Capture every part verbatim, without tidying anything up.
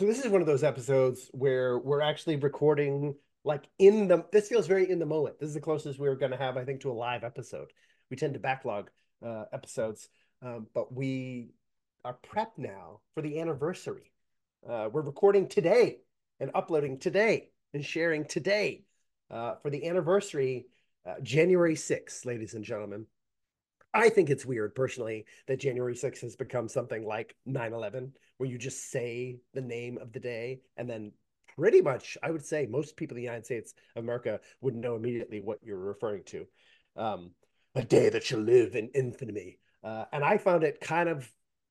So this is one of those episodes where we're actually recording like in the, this feels very in the moment. This is the closest we're going to have, I think, to a live episode. We tend to backlog uh, episodes, um, but we are prepped now for the anniversary. Uh, we're recording today and uploading today and sharing today uh, for the anniversary, uh, January sixth, ladies and gentlemen. I think it's weird, personally, that January sixth has become something like nine eleven, where you just say the name of the day, and then pretty much, I would say, most people in the United States of America would know immediately what you're referring to. Um, a day that shall live in infamy. Uh, and I found it kind of,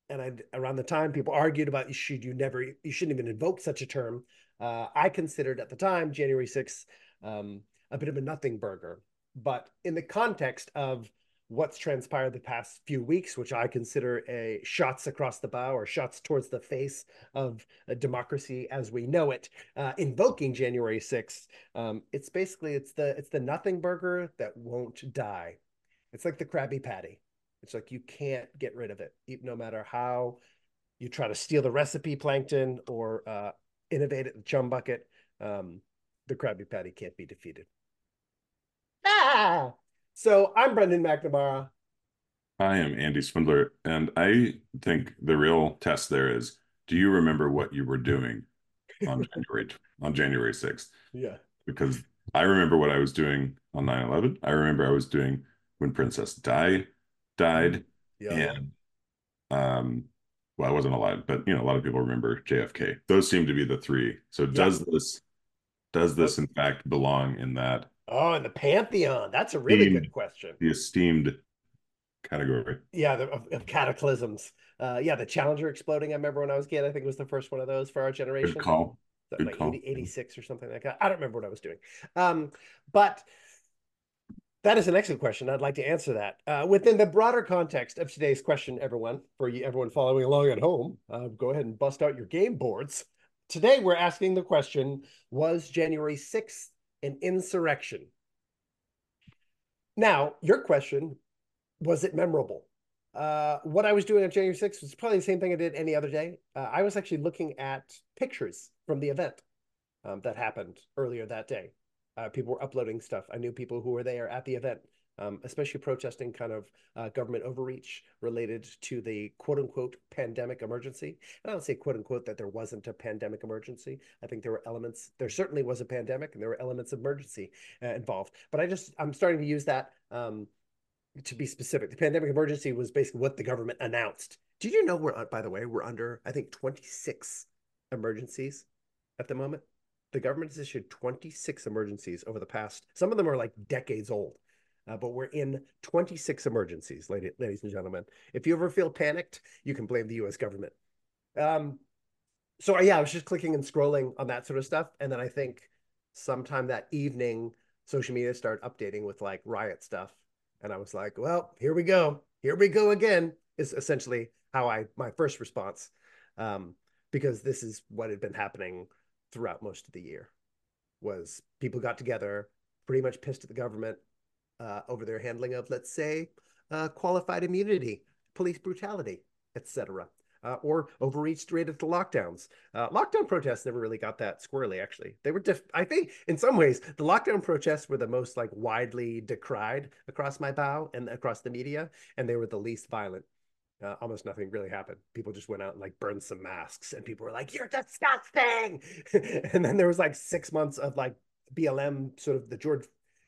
and I'd, around the time people argued about, should you never, you shouldn't even invoke such a term. Uh, I considered at the time, January sixth, um, a bit of a nothing burger. But in the context of what's transpired the past few weeks, which I consider a shots across the bow or shots towards the face of democracy as we know it, uh, invoking January sixth. Um, it's basically, it's the, it's the nothing burger that won't die. It's like the Krabby Patty. It's like, you can't get rid of it, even no matter how you try to steal the recipe, Plankton, or uh, innovate it in the chum bucket. Um, the Krabby Patty can't be defeated. Ah! So I'm Brendan McNamara. I am Andy Swindler. And I think the real test there is, do you remember what you were doing on January on January sixth? Yeah. Because I remember what I was doing on nine eleven. I remember I was doing when Princess Di died. Yeah. And um, well, I wasn't alive, but you know, a lot of people remember J F K. Those seem to be the three. So does yeah. this does this in fact belong in that? Oh, and the Pantheon. That's a really esteemed, good question. The esteemed category. Yeah, the, of, of cataclysms. Uh, yeah, the Challenger exploding. I remember when I was a kid, I think it was the first one of those for our generation. Good call. Good like call. eighty, eighty-six or something like that. I don't remember what I was doing. Um, but that is an excellent question. I'd like to answer that. Uh, within the broader context of today's question, everyone, for you, everyone following along at home, uh, go ahead and bust out your game boards. Today, we're asking the question, was January sixth an insurrection? Now, your question, was it memorable? Uh, what I was doing on January sixth was probably the same thing I did any other day. Uh, I was actually looking at pictures from the event um, that happened earlier that day. Uh, people were uploading stuff. I knew people who were there at the event, um, especially protesting kind of uh, government overreach related to the quote-unquote pandemic emergency. And I don't say quote-unquote that there wasn't a pandemic emergency. I think there were elements, there certainly was a pandemic and there were elements of emergency uh, involved. But I just, I'm starting to use that um, to be specific. The pandemic emergency was basically what the government announced. Did you know we're, by the way, we're under, I think, twenty-six emergencies at the moment? The government has issued twenty-six emergencies over the past, some of them are like decades old, uh, but we're in twenty-six emergencies, ladies, ladies and gentlemen. If you ever feel panicked, you can blame the U S government. Um, so yeah, I was just clicking and scrolling on that sort of stuff. And then I think sometime that evening, social media started updating with like riot stuff. And I was like, well, here we go. Here we go again, is essentially how I, my first response, um, because this is what had been happening throughout most of the year. Was people got together, pretty much pissed at the government uh, over their handling of, let's say, uh, qualified immunity, police brutality, et cetera, uh, or overreached related to lockdowns. Uh, lockdown protests never really got that squarely. Actually, they were. Def I think in some ways the lockdown protests were the most like widely decried across my bow and across the media, and they were the least violent. Uh, almost nothing really happened. People just went out and like burned some masks and people were like, you're disgusting. And then there was like six months of like B L M, sort of the George,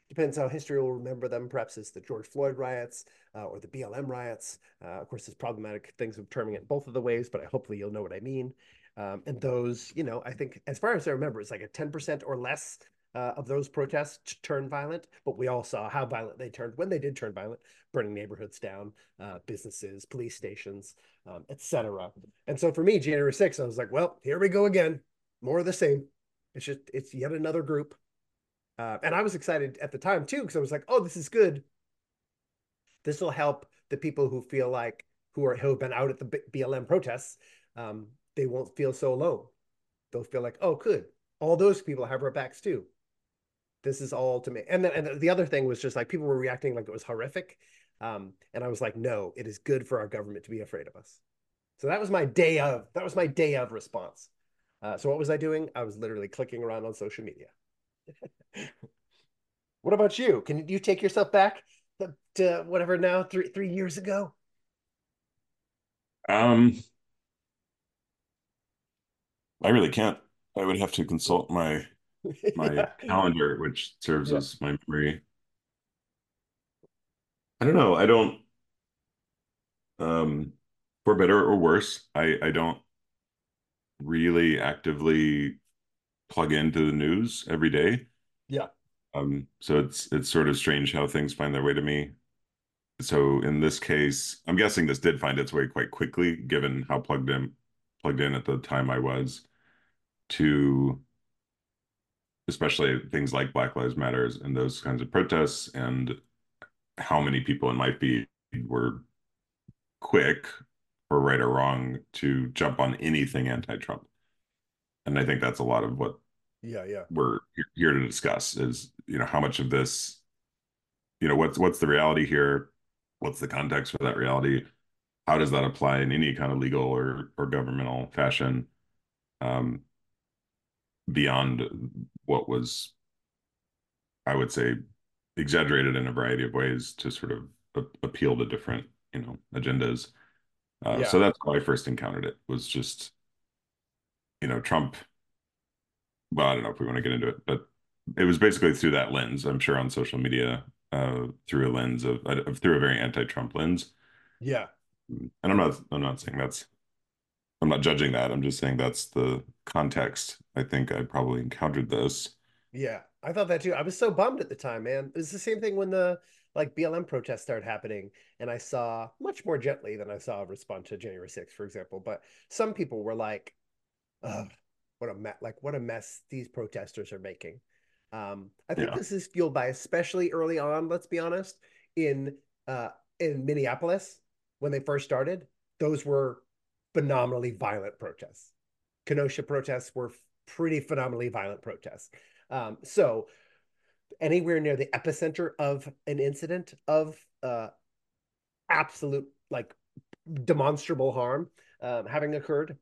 depends how history will remember them, perhaps as the George Floyd riots uh, or the B L M riots. Uh, of course, there's problematic things of terming it both of the ways, but I, hopefully you'll know what I mean. Um, and those, you know, I think as far as I remember, it's like a ten percent or less Uh, of those protests turn violent, but we all saw how violent they turned when they did turn violent, burning neighborhoods down, uh, businesses, police stations, um, et cetera. And so for me, January sixth, I was like, well, here we go again, more of the same. It's just, it's yet another group. Uh, and I was excited at the time too, because I was like, oh, this is good. This will help the people who feel like, who are, who have been out at the B L M protests, um, they won't feel so alone. They'll feel like, oh, good. All those people have our backs too. This is all to me. And then and the other thing was just like people were reacting like it was horrific. Um, and I was like, no, it is good for our government to be afraid of us. So that was my day of, that was my day of response. Uh, so what was I doing? I was literally clicking around on social media. What about you? Can you take yourself back to whatever now, three three years ago? Um, I really can't. I would have to consult my my yeah. calendar, which serves yeah. as my memory. I don't know. I don't. Um, for better or worse, I I don't really actively plug into the news every day. Yeah. Um. So it's it's sort of strange how things find their way to me. So in this case, I'm guessing this did find its way quite quickly, given how plugged in plugged in at the time I was to, especially things like Black Lives Matter and those kinds of protests, and how many people in my feed were quick, for right or wrong, to jump on anything anti-Trump. And I think that's a lot of what yeah, yeah. we're here to discuss is, you know, how much of this, you know, what's what's the reality here? What's the context for that reality? How does that apply in any kind of legal or, or governmental fashion um, beyond what was, I would say, exaggerated in a variety of ways to sort of a- appeal to different, you know, agendas. Uh, yeah. So that's how I first encountered it, was just, you know, Trump. Well, I don't know if we want to get into it, but it was basically through that lens, I'm sure, on social media, uh, through a lens of, uh, through a very anti-Trump lens. Yeah. And I'm not, I'm not saying that's, I'm not judging that. I'm just saying that's the context. I think I probably encountered this. Yeah, I thought that too. I was so bummed at the time, man. It was the same thing when the like B L M protests started happening, and I saw much more gently than I saw a response to January sixth, for example. But some people were like, "Ugh, what a me- like what a mess these protesters are making." Um, I think yeah. this is fueled by, especially early on, let's be honest, in uh, in Minneapolis when they first started, those were phenomenally violent protests. Kenosha protests were pretty phenomenally violent protests. Um, so anywhere near the epicenter of an incident of uh, absolute, like, demonstrable harm um, having occurred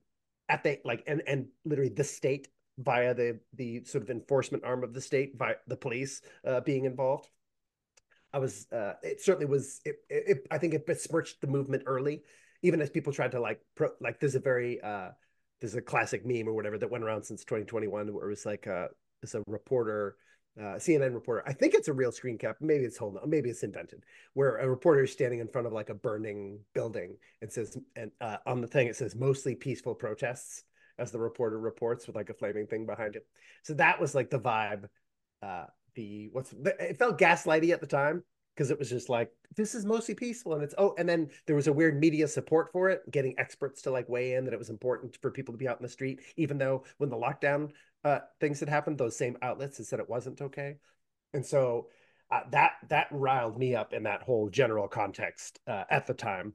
at the, like, and, and literally the state via the, the sort of enforcement arm of the state, by the police uh, being involved. I was, uh, it certainly was, it, it, I think it besmirched the movement early, even as people tried to like, pro, like there's a very, uh, there's a classic meme or whatever that went around since twenty twenty-one where it was like, uh, it's a reporter, uh, C N N reporter. I think it's a real screen cap. Maybe it's hold on, maybe it's invented. Where a reporter is standing in front of like a burning building and says, and uh, on the thing it says mostly peaceful protests as the reporter reports with like a flaming thing behind it. So that was like the vibe. Uh, the what's it felt gaslighty at the time because it was just like this is mostly peaceful and it's oh and then there was a weird media support for it, getting experts to like weigh in that it was important for people to be out in the street, even though when the lockdown. Uh, things that happened, those same outlets that said it wasn't okay. And so uh, that that riled me up in that whole general context uh, at the time,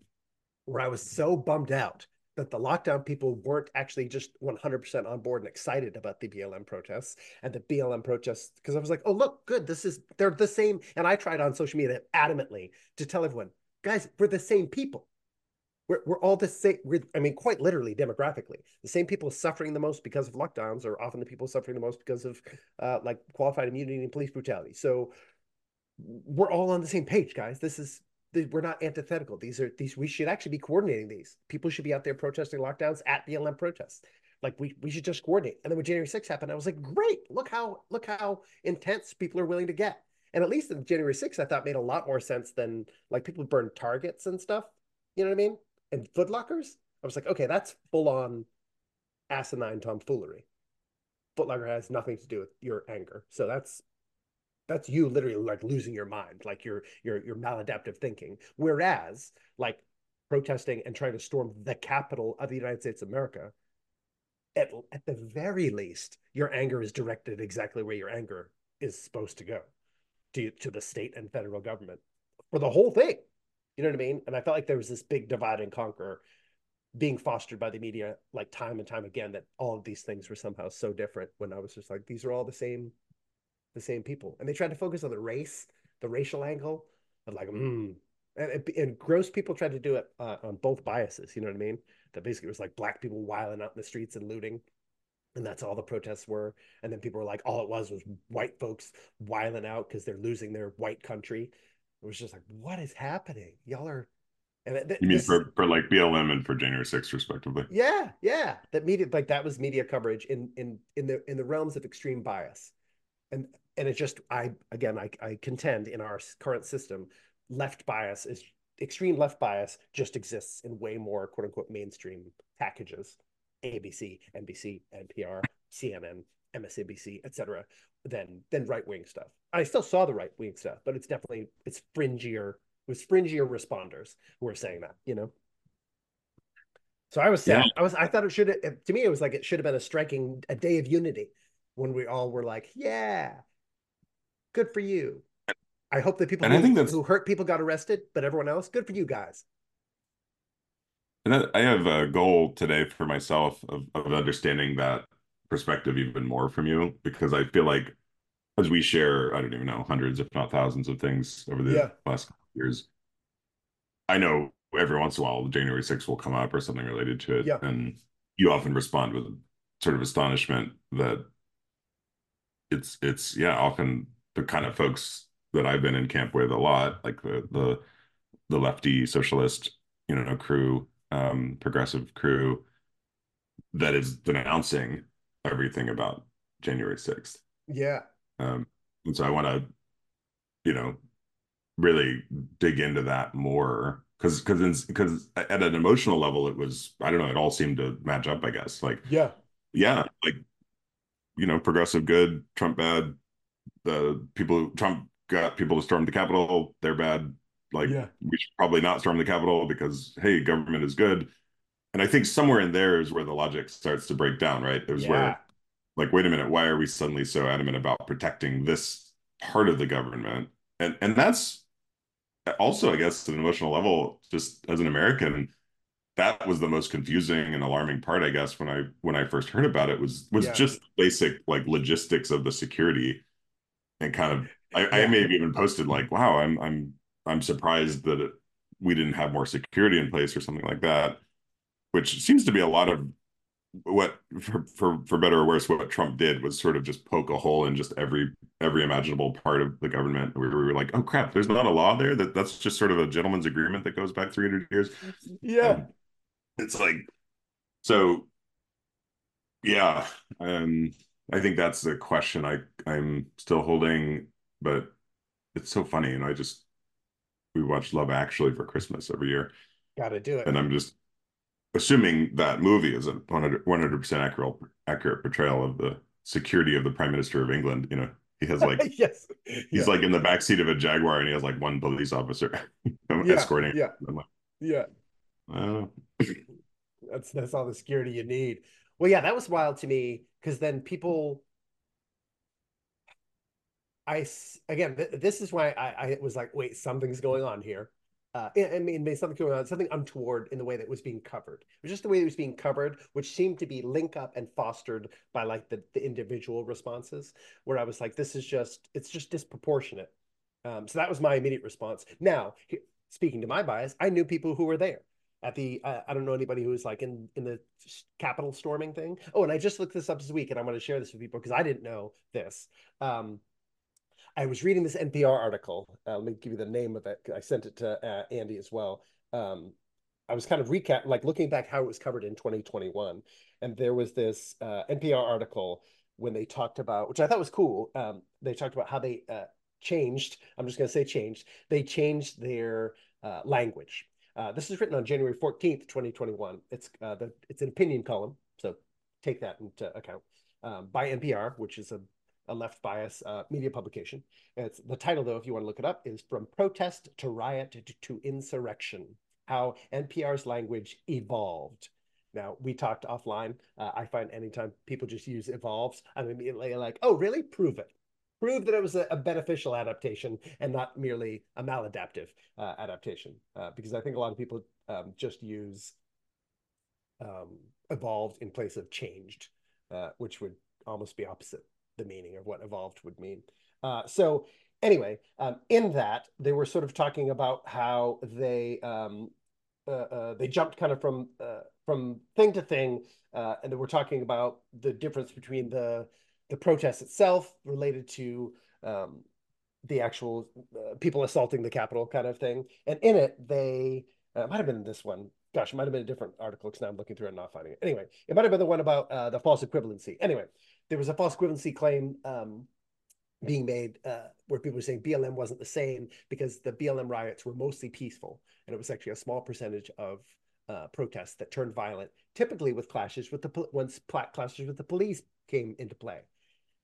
where I was so bummed out that the lockdown people weren't actually just one hundred percent on board and excited about the B L M protests and the B L M protests, because I was like, oh, look, good, this is, they're the same. And I tried on social media adamantly to tell everyone, guys, we're the same people. We're, we're all the same, we're, I mean, quite literally, demographically, the same people suffering the most because of lockdowns are often the people suffering the most because of uh, like qualified immunity and police brutality. So we're all on the same page, guys. This is, we're not antithetical. These are, these, we should actually be coordinating these. People should be out there protesting lockdowns at B L M protests. Like we, we should just coordinate. And then when January sixth happened, I was like, great, look how, look how intense people are willing to get. And at least in January sixth, I thought made a lot more sense than like people burn targets and stuff. You know what I mean? And Foot Lockers, I was like, okay, that's full-on asinine tomfoolery. Foot Locker has nothing to do with your anger. So that's that's you literally like losing your mind, like your your your maladaptive thinking. Whereas like protesting and trying to storm the Capitol of the United States of America, at at the very least, your anger is directed exactly where your anger is supposed to go, to to the state and federal government for the whole thing. You know what I mean? And I felt like there was this big divide and conquer being fostered by the media, like time and time again, that all of these things were somehow so different when I was just like, these are all the same, the same people. And they tried to focus on the race, the racial angle of like, mm. and, and gross people tried to do it uh, on both biases. You know what I mean? That basically was like black people wilding out in the streets and looting And that's all the protests were. And then people were like, all it was was white folks wiling out because they're losing their white country. It was just like, what is happening? Y'all are... And th th you mean this, for, for like B L M and for January sixth, respectively? Yeah, yeah. That media, like that was media coverage in in in the in the realms of extreme bias, and and it just I again I I contend in our current system, left bias is extreme left bias just exists in way more quote unquote mainstream packages, A B C, N B C, N P R, C N N, M S N B C, et cetera, than than right wing stuff. I still saw the right wing stuff, but it's definitely it's fringier. With fringier responders who are saying that, you know. So I was sad. Yeah. I was. I thought it should. Have, to me, it was like it should have been a striking, a day of unity, when we all were like, "Yeah, good for you." I hope that people who, I think who hurt people got arrested, but everyone else, good for you guys. And I have a goal today for myself of, of understanding that perspective even more from you, because I feel like as we share, I don't even know, hundreds, if not thousands, of things over the yeah. last. years. I know every once in a while January sixth will come up or something related to it, yeah. and you often respond with sort of astonishment that it's it's yeah often the kind of folks that I've been in camp with a lot, like the the the lefty socialist you know crew, um progressive crew, that is denouncing everything about January sixth. Yeah. Um and so I want to you know really dig into that more, because because because at an emotional level it was, I don't know, it all seemed to match up, I guess. Like yeah yeah like you know progressive good, Trump bad, the people Trump got people to storm the Capitol, they're bad, like yeah. we should probably not storm the Capitol because hey, government is good. And I think somewhere in there is where the logic starts to break down, right? There's yeah. where like, wait a minute, why are we suddenly so adamant about protecting this part of the government? And and that's also, I guess, at an emotional level, just as an American, that was the most confusing and alarming part, I guess, when I when I first heard about it, was was yeah. just basic like logistics of the security. And kind of I, yeah. I may have even posted like, wow, I'm I'm I'm surprised that it, we didn't have more security in place or something like that, which seems to be a lot of what, for for, for better or worse, what Trump did was sort of just poke a hole in just every every imaginable part of the government. We were, we were like, oh crap, there's not a law there, that that's just sort of a gentleman's agreement that goes back three hundred years. Yeah. Um, it's like, so yeah, um I think that's the question I I'm still holding. But it's so funny, and you know, I just we watch Love Actually for Christmas every year. Gotta do it. And I'm just assuming that movie is a one hundred percent accurate, accurate portrayal of the security of the Prime Minister of England. You know, he has like, yes, he's yeah. like in the backseat of a Jaguar, and he has like one police officer yeah. escorting. Yeah, him. Like, yeah. Uh. That's that's all the security you need. Well, yeah, that was wild to me, because then people, I again, th this is why I, I was like, wait, something's going on here. Uh, I mean, something going on, something untoward in the way that was being covered. It was just the way it was being covered, which seemed to be linked up and fostered by like the, the individual responses, where I was like, this is just, it's just disproportionate. Um, so that was my immediate response. Now, speaking to my bias, I knew people who were there at the, uh, I don't know anybody who was like in, in the Capitol storming thing. Oh, and I just looked this up this week, and I'm going to share this with people because I didn't know this. Um, I was reading this N P R article. Uh, let me give you the name of it. I sent it to uh, Andy as well. Um, I was kind of recap, like looking back how it was covered in twenty twenty-one. And there was this uh, N P R article when they talked about, which I thought was cool. Um, they talked about how they uh, changed, I'm just going to say changed, they changed their uh, language. Uh, this is written on January fourteenth, twenty twenty-one. It's, uh, the, it's an opinion column, so take that into account, um, by N P R, which is a a left bias uh, media publication. It's, the title, though, if you want to look it up, is From Protest to Riot to, to Insurrection, How N P R's Language Evolved. Now, we talked offline. Uh, I find anytime people just use evolves, I'm immediately like, oh, really? Prove it. Prove that it was a, a beneficial adaptation and not merely a maladaptive uh, adaptation. Uh, because I think a lot of people um, just use um, evolved in place of changed, uh, which would almost be opposite the meaning of what evolved would mean. Uh, so anyway, um, in that, they were sort of talking about how they um, uh, uh, they jumped kind of from uh, from thing to thing, uh, and they were talking about the difference between the the protest itself related to um, the actual uh, people assaulting the Capitol kind of thing. And in it, they uh, might have been this one. Gosh, it might have been a different article because now I'm looking through and not finding it. Anyway, it might have been the one about uh, the false equivalency. Anyway, there was a false equivalency claim um, being made uh, where people were saying B L M wasn't the same because the B L M riots were mostly peaceful. And it was actually a small percentage of uh, protests that turned violent, typically with clashes with the once clashes with the police came into play.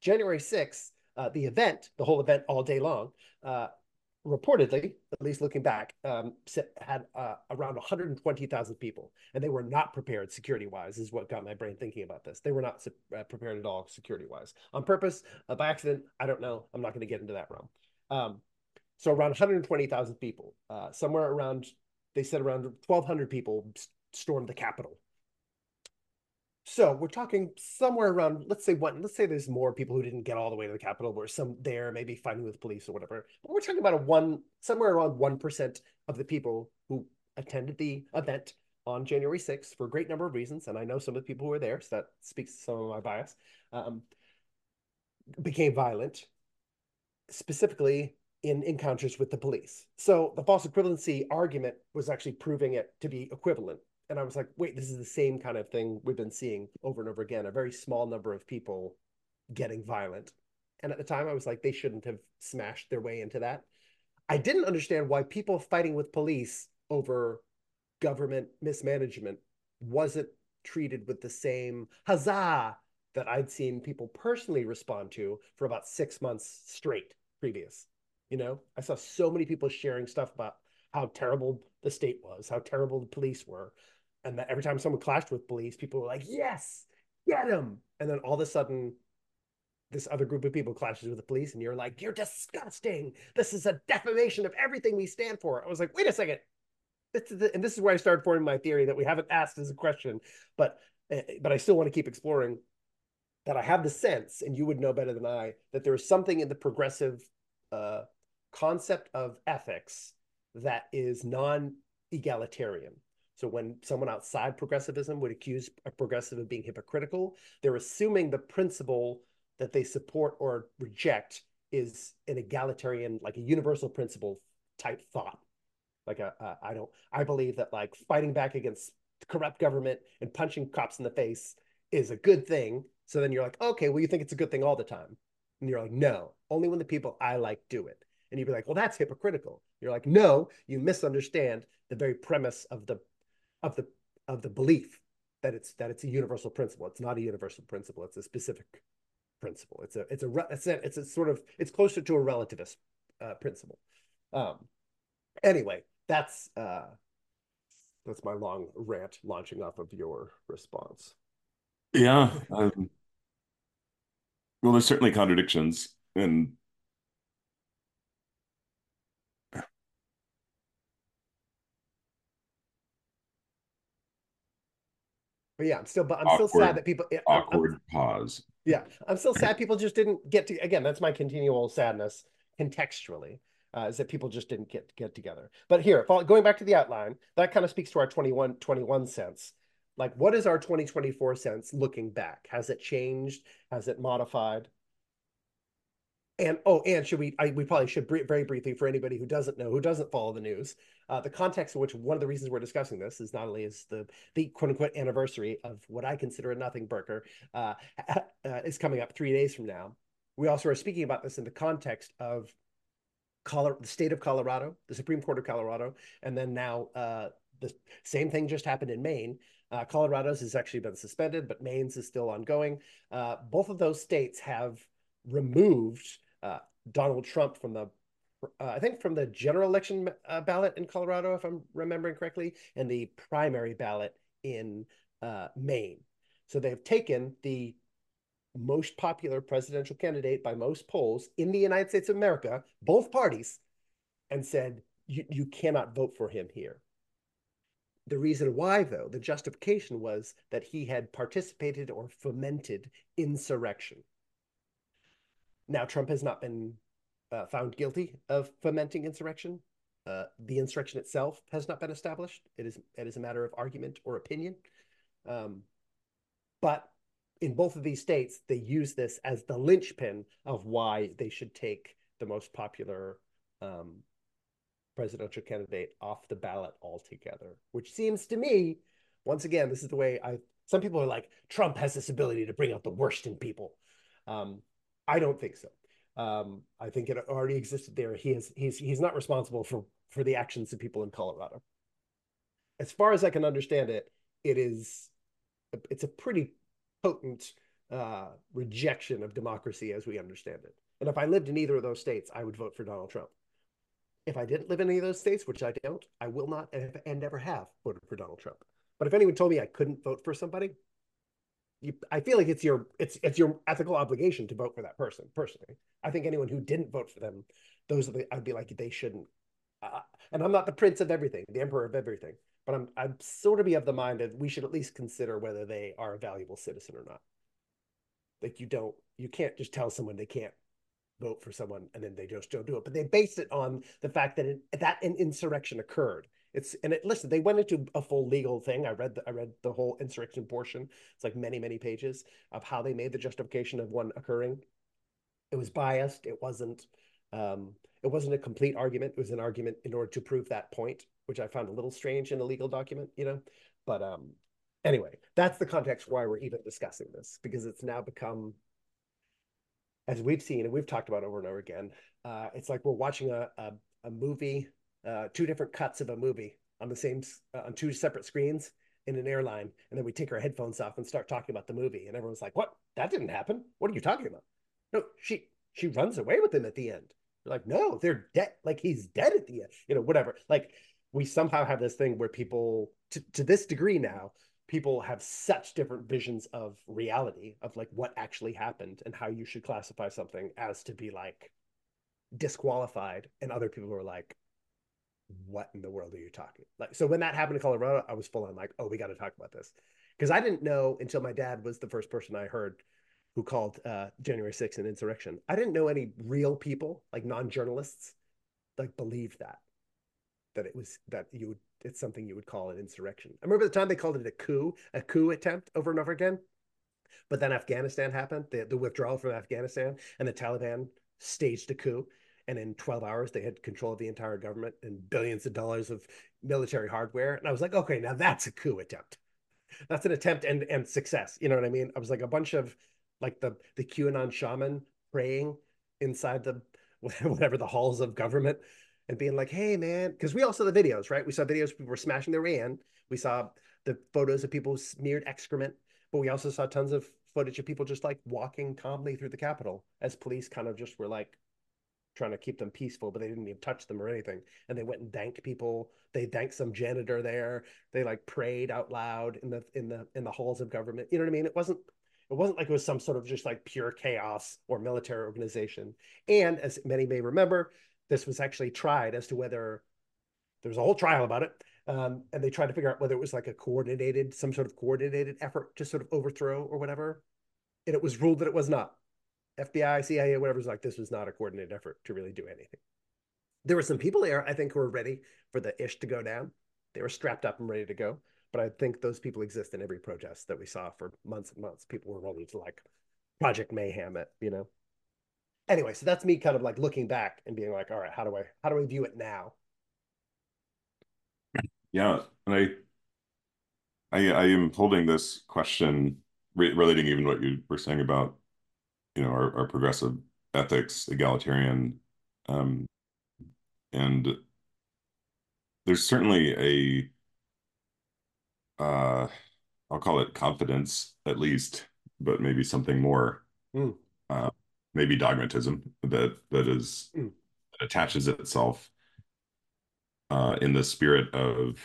January sixth, uh, the event, the whole event all day long, uh, reportedly, at least looking back, um, had uh, around one hundred twenty thousand people, and they were not prepared security-wise is what got my brain thinking about this. They were not uh, prepared at all security-wise. On purpose, uh, by accident, I don't know. I'm not going to get into that realm. Um, so around one hundred twenty thousand people, uh, somewhere around, they said around twelve hundred people stormed the Capitol. So we're talking somewhere around, let's say one, let's say there's more people who didn't get all the way to the Capitol, or some there maybe fighting with police or whatever. But we're talking about a one, somewhere around one percent of the people who attended the event on January sixth for a great number of reasons. And I know some of the people who were there, so that speaks to some of my bias, um, became violent, specifically in encounters with the police. So the false equivalency argument was actually proving it to be equivalent. And I was like, wait, this is the same kind of thing we've been seeing over and over again, a very small number of people getting violent. And at the time, I was like, they shouldn't have smashed their way into that. I didn't understand why people fighting with police over government mismanagement wasn't treated with the same huzzah that I'd seen people personally respond to for about six months straight previous. You know, I saw so many people sharing stuff about how terrible the state was, how terrible the police were. And that every time someone clashed with police, people were like, yes, get him. And then all of a sudden, this other group of people clashes with the police and you're like, you're disgusting. This is a defamation of everything we stand for. I was like, wait a second. This is the, and this is where I started forming my theory that we haven't asked as a question, but, but I still want to keep exploring that I have the sense, and you would know better than I, that there is something in the progressive uh, concept of ethics that is non-egalitarian. So when someone outside progressivism would accuse a progressive of being hypocritical, they're assuming the principle that they support or reject is an egalitarian, like a universal principle type thought. Like a, a, I don't, I believe that like fighting back against corrupt government and punching cops in the face is a good thing. So then you're like, okay, well, you think it's a good thing all the time. And you're like, no, only when the people I like do it. And you'd be like, well, that's hypocritical. You're like, no, you misunderstand the very premise of the of the of the belief that it's that it's a universal principle. It's not a universal principle. It's a specific principle. It's a it's a it's a, it's a sort of it's closer to a relativist uh, principle. Um, anyway, that's uh, that's my long rant launching off of your response. Yeah. Um, well, there's certainly contradictions and. But yeah, I'm still, but I'm awkward, still sad that people. Awkward I'm, pause. Yeah, I'm still sad people just didn't get to. Again, that's my continual sadness contextually, uh, is that people just didn't get get together. But here, going back to the outline, that kind of speaks to our twenty-one twenty-one sense. Like, what is our twenty twenty-four sense looking back? Has it changed? Has it modified? And oh, and should we? I, we probably should br very briefly for anybody who doesn't know, who doesn't follow the news. Uh, the context in which one of the reasons we're discussing this is not only is the the quote unquote anniversary of what I consider a nothing burger uh, uh, is coming up three days from now. We also are speaking about this in the context of Colorado, the state of Colorado, the Supreme Court of Colorado, and then now uh, the same thing just happened in Maine. Uh, Colorado's has actually been suspended, but Maine's is still ongoing. Uh, both of those states have removed Uh, Donald Trump from the, uh, I think from the general election uh, ballot in Colorado, if I'm remembering correctly, and the primary ballot in uh, Maine. So they've taken the most popular presidential candidate by most polls in the United States of America, both parties, and said, you, you cannot vote for him here. The reason why, though, the justification was that he had participated or fomented insurrection. Now, Trump has not been uh, found guilty of fomenting insurrection. Uh, the insurrection itself has not been established. It is, it is a matter of argument or opinion. Um, but in both of these states, they use this as the linchpin of why they should take the most popular um, presidential candidate off the ballot altogether, which seems to me, once again, this is the way I, some people are like, Trump has this ability to bring out the worst in people. Um, I don't think so. Um, I think it already existed there. He is, he's, he's not responsible for, for the actions of people in Colorado. As far as I can understand it, it is, it's a pretty potent uh, rejection of democracy as we understand it. And if I lived in either of those states, I would vote for Donald Trump. If I didn't live in any of those states, which I don't, I will not and never have voted for Donald Trump. But if anyone told me I couldn't vote for somebody, You, I feel like it's your it's it's your ethical obligation to vote for that person. Personally, I think anyone who didn't vote for them, those are the, I'd be like they shouldn't. Uh, and I'm not the prince of everything, the emperor of everything, but I'm I'm sort of be of the mind that we should at least consider whether they are a valuable citizen or not. Like you don't you can't just tell someone they can't vote for someone and then they just don't do it. But they based it on the fact that it, that an insurrection occurred. It's and it, listen, they went into a full legal thing. I read the, I read the whole insurrection portion. It's like many, many pages of how they made the justification of one occurring. It was biased. It wasn't um, it wasn't a complete argument. It was an argument in order to prove that point, which I found a little strange in a legal document, you know. But um, anyway, that's the context why we're even discussing this, because it's now become, as we've seen and we've talked about over and over again, uh, it's like we're watching a a, a movie. Uh, two different cuts of a movie on the same uh, on two separate screens in an airline, and then we take our headphones off and start talking about the movie, and everyone's like, "What? That didn't happen. What are you talking about? No, she she runs away with him at the end." They're like, "No, they're dead. Like he's dead at the end. You know, whatever." Like we somehow have this thing where people, to, to this degree now, people have such different visions of reality of like what actually happened and how you should classify something as to be like disqualified, and other people are like, what in the world are you talking like? So when that happened in Colorado, I was full on like, oh, we got to talk about this, because I didn't know until my dad was the first person I heard who called uh, January sixth an insurrection. I didn't know any real people, like non-journalists, like believed that that it was that you would it's something you would call an insurrection. I remember the time they called it a coup, a coup attempt over and over again. But then Afghanistan happened, the, the withdrawal from Afghanistan, and the Taliban staged a coup. And in twelve hours, they had control of the entire government and billions of dollars of military hardware. And I was like, okay, now that's a coup attempt. That's an attempt and, and success. You know what I mean? I was like a bunch of like the, the QAnon shaman praying inside the, whatever, the halls of government and being like, hey, man, because we all saw the videos, right? We saw videos, people were smashing their way in. We saw the photos of people smeared excrement, but we also saw tons of footage of people just like walking calmly through the Capitol as police kind of just were like, trying to keep them peaceful, but they didn't even touch them or anything. And they went and thanked people. They thanked some janitor there. They like prayed out loud in the in the in the halls of government. You know what I mean? It wasn't it wasn't like it was some sort of just like pure chaos or military organization. And as many may remember, this was actually tried as to whether there was a whole trial about it. Um, and they tried to figure out whether it was like a coordinated, some sort of coordinated effort to sort of overthrow or whatever. And it was ruled that it was not. F B I, C I A, whatever's like, this was not a coordinated effort to really do anything. There were some people there, I think, who were ready for the ish to go down. They were strapped up and ready to go. But I think those people exist in every protest that we saw for months and months. People were ready to like Project Mayhem it, you know? Anyway, so that's me kind of like looking back and being like, all right, how do I, how do I view it now? Yeah. And I, I, I am holding this question re relating even what you were saying about you know, our, our progressive ethics, egalitarian, um, and there's certainly a, uh, I'll call it confidence at least, but maybe something more, mm. uh, maybe dogmatism that that is mm. that attaches itself uh, in the spirit of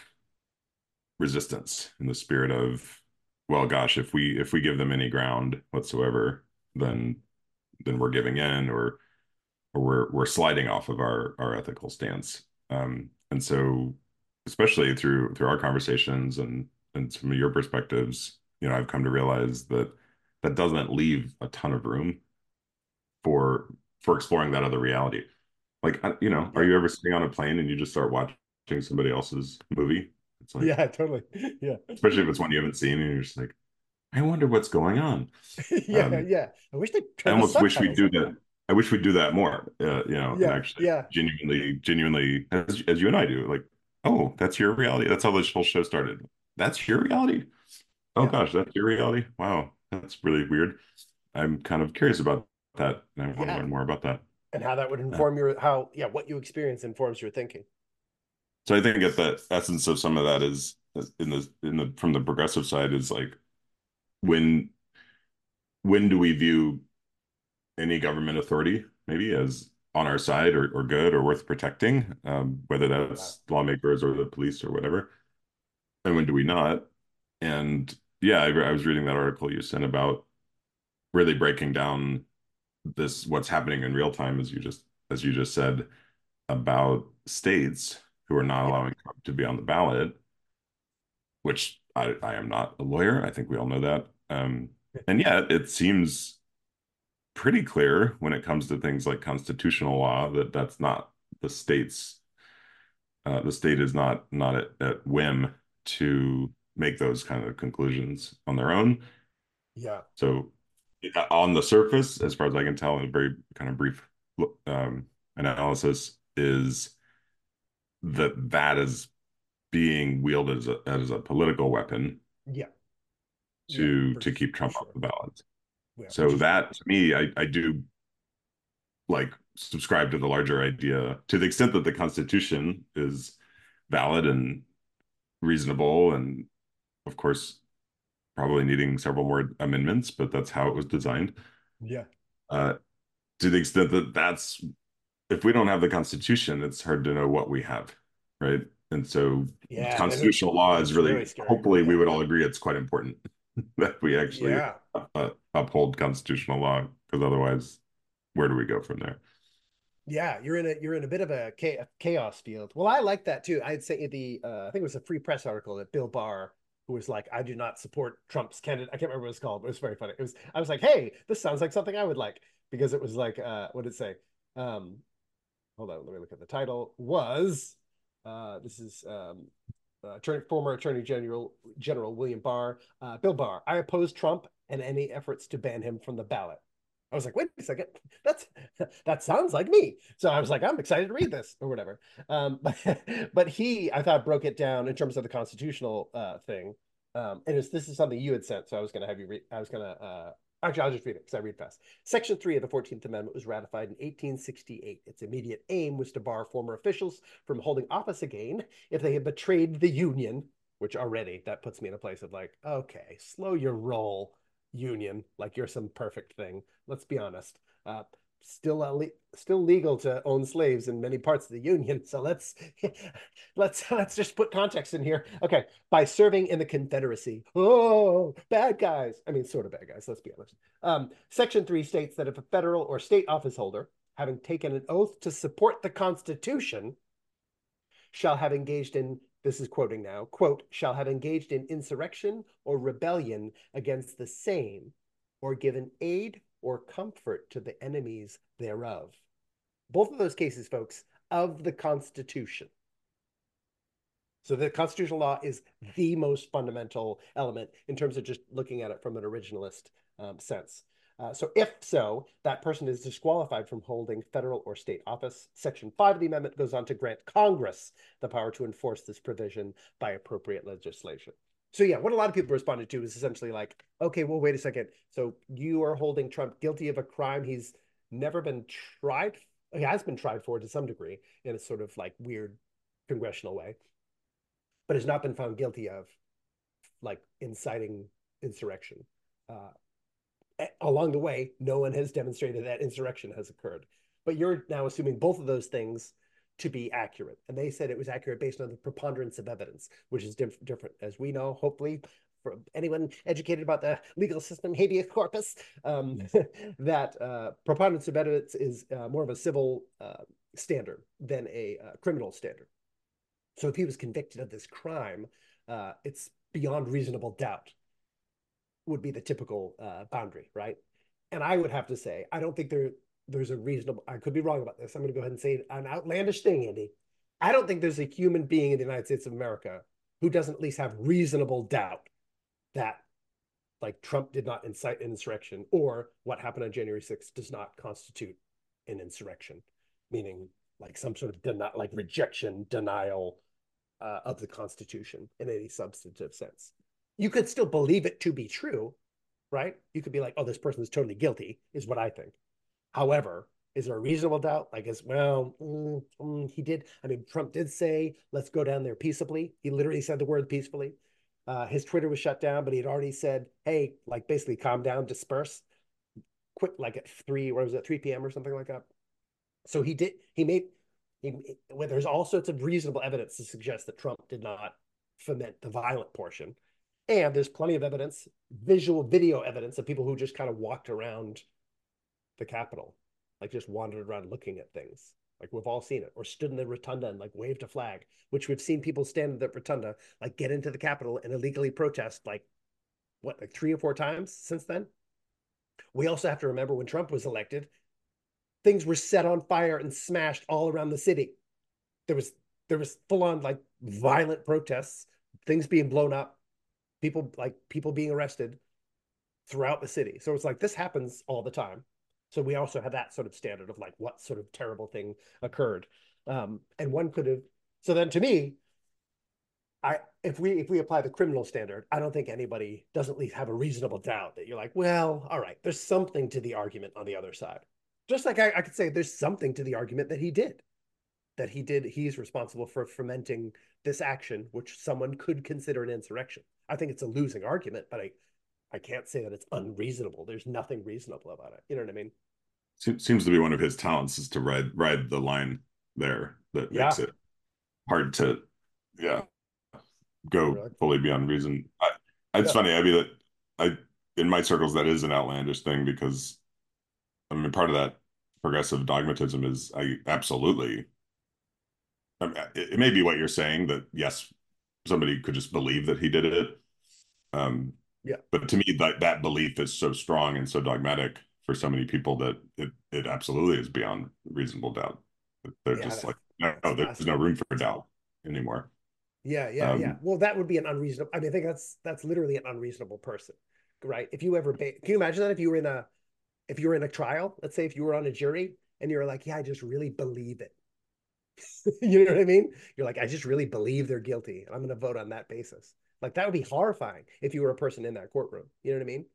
resistance, in the spirit of, well, gosh, if we if we give them any ground whatsoever, then then we're giving in, or or we're we're sliding off of our our ethical stance. Um, and so, especially through through our conversations and and some of your perspectives, you know, I've come to realize that that doesn't leave a ton of room for for exploring that other reality. Like, you know, are you ever sitting on a plane and you just start watching somebody else's movie? It's like, yeah, totally. Yeah. Especially if it's one you haven't seen and you're just like, I wonder what's going on. yeah, um, yeah. I wish they. I almost wish we do that. I wish we'd do that more. Uh, you know, yeah, and actually, yeah. genuinely, genuinely, as as you and I do, like, oh, that's your reality. That's how this whole show started. That's your reality. Oh yeah. Gosh, that's your reality. Wow, that's really weird. I'm kind of curious about that, and I want yeah. to learn more about that. And how that would inform yeah. your how yeah what you experience informs your thinking. So I think at the essence of some of that is in the in the from the progressive side is like. When when do we view any government authority maybe as on our side or, or good or worth protecting, um, whether that's yeah. lawmakers or the police or whatever, and when do we not? And yeah, I, I was reading that article you sent about really breaking down this what's happening in real time, as you just as you just said, about states who are not allowing Trump to be on the ballot, which I, I am not a lawyer. I think we all know that. Um, and yet it seems pretty clear when it comes to things like constitutional law that that's not the state's, uh, the state is not not at, at whim to make those kind of conclusions on their own. Yeah. So on the surface, as far as I can tell, in a very kind of brief um, analysis, is that that is being wielded as a, as a political weapon yeah. to yeah, to keep Trump sure. off the ballot. Yeah, so that, to me, I, I do like subscribe to the larger idea, to the extent that the Constitution is valid and reasonable and, of course, probably needing several more amendments, but that's how it was designed. Yeah. Uh, to the extent that that's, if we don't have the Constitution, it's hard to know what we have, right? And so yeah, constitutional and law is really, really hopefully yeah. we would all agree it's quite important that we actually yeah. uh, uphold constitutional law, because otherwise, where do we go from there? Yeah, you're in a you're in a bit of a chaos field. Well, I like that too. I'd say the uh, I think it was a Free Press article that Bill Barr, who was like, I do not support Trump's candidate. I can't remember what it's called, but it was very funny. It was I was like, hey, this sounds like something I would like, because it was like uh, what did it say? Um, hold on, let me look at the title. Was Uh, this is um, uh, former Attorney General General William Barr. Uh, Bill Barr, I oppose Trump and any efforts to ban him from the ballot. I was like, wait a second, that's that sounds like me. So I was like, I'm excited to read this or whatever. Um, but, but he, I thought, broke it down in terms of the constitutional uh, thing. Um, and it's, this is something you had sent, so I was going to have you read. I was going to uh, actually, I'll just read it because I read fast. Section three of the fourteenth Amendment was ratified in eighteen sixty-eight. Its immediate aim was to bar former officials from holding office again if they had betrayed the Union, which already that puts me in a place of like, okay, slow your roll, Union, like you're some perfect thing. Let's be honest. Uh, still uh, le still legal to own slaves in many parts of the Union, so let's let's let's just put context in here. Okay, by serving in the Confederacy. Oh, bad guys. I mean, sort of bad guys, let's be honest. Um, Section three states that if a federal or state office holder, having taken an oath to support the Constitution, shall have engaged in, this is quoting now, quote, shall have engaged in insurrection or rebellion against the same, or given aid or comfort to the enemies thereof. Both of those cases, folks, of the Constitution. So the constitutional law is the most fundamental element in terms of just looking at it from an originalist um, sense. Uh, so if so, that person is disqualified from holding federal or state office. Section five of the amendment goes on to grant Congress the power to enforce this provision by appropriate legislation. So yeah, what a lot of people responded to is essentially like, okay, well, wait a second. So you are holding Trump guilty of a crime he's never been tried, he has been tried for to some degree in a sort of like weird congressional way, but has not been found guilty of like inciting insurrection. Uh, along the way, no one has demonstrated that insurrection has occurred, but you're now assuming both of those things to be accurate. And they said it was accurate based on the preponderance of evidence, which is diff different. As we know, hopefully, for anyone educated about the legal system, habeas corpus, um, yes. that uh, preponderance of evidence is uh, more of a civil uh, standard than a uh, criminal standard. So if he was convicted of this crime, uh, it's beyond reasonable doubt would be the typical uh, boundary, right? And I would have to say, I don't think there there's a reasonable, I could be wrong about this. I'm going to go ahead and say an outlandish thing, Andy. I don't think there's a human being in the United States of America who doesn't at least have reasonable doubt that like Trump did not incite an insurrection, or what happened on January sixth does not constitute an insurrection, meaning like some sort of denial, like rejection, denial uh, of the Constitution in any substantive sense. You could still believe it to be true, right? You could be like, oh, this person is totally guilty, is what I think. However, is there a reasonable doubt? I guess, well, mm, mm, he did. I mean, Trump did say, let's go down there peaceably. He literally said the word peacefully. Uh, his Twitter was shut down, but he had already said, hey, like basically calm down, disperse, quit like at three, what was it, three p m or something like that. So he did, he made, he, well, there's all sorts of reasonable evidence to suggest that Trump did not foment the violent portion. And there's plenty of evidence, visual video evidence of people who just kind of walked around the Capitol. Like just wandered around looking at things. Like we've all seen it. Or stood in the rotunda and like waved a flag, which we've seen people stand in the rotunda, like get into the Capitol and illegally protest like, what, like three or four times since then? We also have to remember when Trump was elected, things were set on fire and smashed all around the city. There was, there was full on like violent protests, things being blown up, people like people being arrested throughout the city. So it's like, this happens all the time. So we also have that sort of standard of like what sort of terrible thing occurred. Um, and one could have, so then to me, I if we if we apply the criminal standard, I don't think anybody doesn't at least have a reasonable doubt that you're like, well, all right, there's something to the argument on the other side. Just like I, I could say there's something to the argument that he did, that he did, he's responsible for fomenting this action, which someone could consider an insurrection. I think it's a losing argument, but I, I can't say that it's unreasonable. There's nothing reasonable about it. You know what I mean? Seems to be one of his talents is to ride ride the line there that yeah. makes it hard to, yeah, go really? fully beyond reason. I, it's yeah. funny, Abby, that I in my circles that is an outlandish thing because, I mean, part of that progressive dogmatism is I absolutely. I mean, it, it may be what you're saying that yes, somebody could just believe that he did it. Um, yeah, but to me, that that belief is so strong and so dogmatic for so many people that it, it absolutely is beyond reasonable doubt. They're yeah, just like, no, no there's no room for doubt anymore. Yeah, yeah, um, yeah. Well, that would be an unreasonable, I mean, I think that's that's literally an unreasonable person, right? If you ever, can you imagine that if you were in a, if you were in a trial, let's say if you were on a jury and you were like, yeah, I just really believe it. You know what I mean? You're like, I just really believe they're guilty and I'm going to vote on that basis. Like that would be horrifying if you were a person in that courtroom. You know what I mean?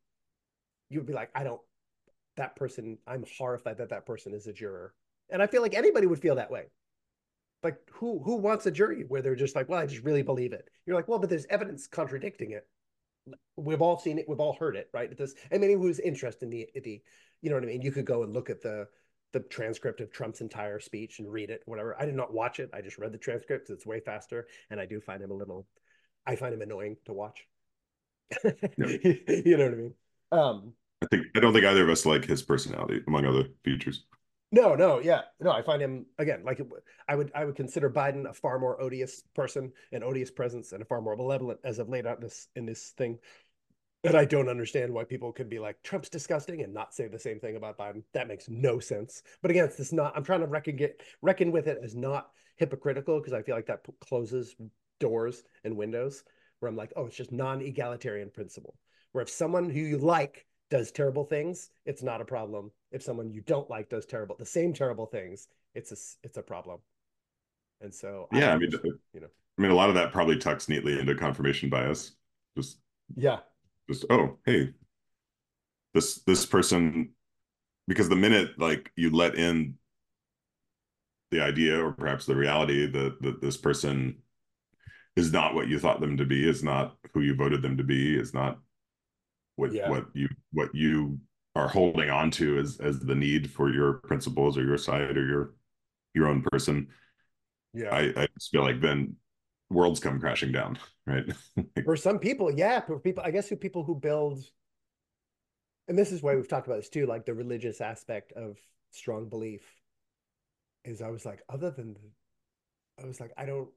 You would be like, I don't, that person, I'm horrified that that person is a juror. And I feel like anybody would feel that way. Like who who wants a jury where they're just like, well, I just really believe it. You're like, well, but there's evidence contradicting it. We've all seen it. We've all heard it, right? This, I mean, who's interested in the, the, you know what I mean? You could go and look at the, the transcript of Trump's entire speech and read it, whatever. I did not watch it. I just read the transcripts. It's way faster. And I do find him a little, I find him annoying to watch. No. You know what I mean? Um, I think I don't think either of us like his personality, among other features. No, no, yeah, no. I find him again like I would. I would consider Biden a far more odious person, an odious presence, and a far more malevolent, as I've laid out this in this thing. And I don't understand why people can be like Trump's disgusting and not say the same thing about Biden. That makes no sense. But again, it's this not. I'm trying to reckon get reckon with it as not hypocritical because I feel like that closes doors and windows where I'm like, oh, it's just non-egalitarian principle. Where if someone who you like does terrible things, it's not a problem. If someone you don't like does terrible, the same terrible things, it's a, it's a problem. And so, yeah, I, I mean, you know, I mean, a lot of that probably tucks neatly into confirmation bias. Just, yeah, just, oh, hey, this, this person, because the minute like you let in the idea or perhaps the reality that, that this person is not what you thought them to be, is not who you voted them to be, is not What, yeah. what you what you are holding on to as as the need for your principles or your side or your your own person. Yeah, I, I just feel like then worlds come crashing down, right? Like, for some people, yeah, for people, I guess who people who build, and this is why we've talked about this too, like the religious aspect of strong belief. Is I was like, other than, I was like, I don't,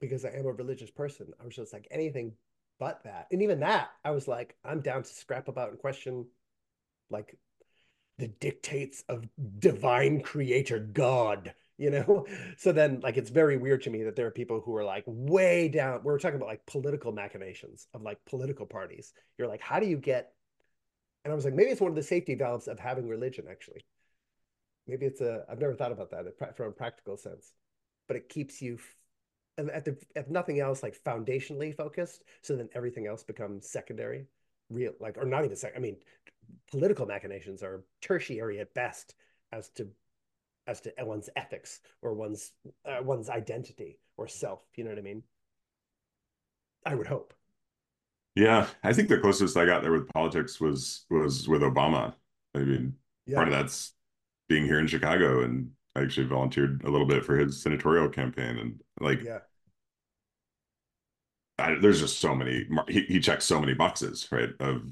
because I am a religious person. I was just like anything but that. And even that, I was like, I'm down to scrap about and question like the dictates of divine creator God, you know? So then, like, it's very weird to me that there are people who are like way down. We're talking about like political machinations of like political parties. You're like, how do you get? And I was like, maybe it's one of the safety valves of having religion, actually. Maybe it's a, I've never thought about that from a practical sense, but it keeps you at the, if nothing else, like foundationally focused. So then everything else becomes secondary, real, like, or not even sec. I mean, political machinations are tertiary at best as to, as to one's ethics or one's, uh, one's identity or self, you know what I mean? I would hope. Yeah. I think the closest I got there with politics was, was with Obama. I mean, yeah. Part of that's being here in Chicago, and I actually volunteered a little bit for his senatorial campaign. And like, yeah. I, there's just so many, he, he checks so many boxes, right. Of,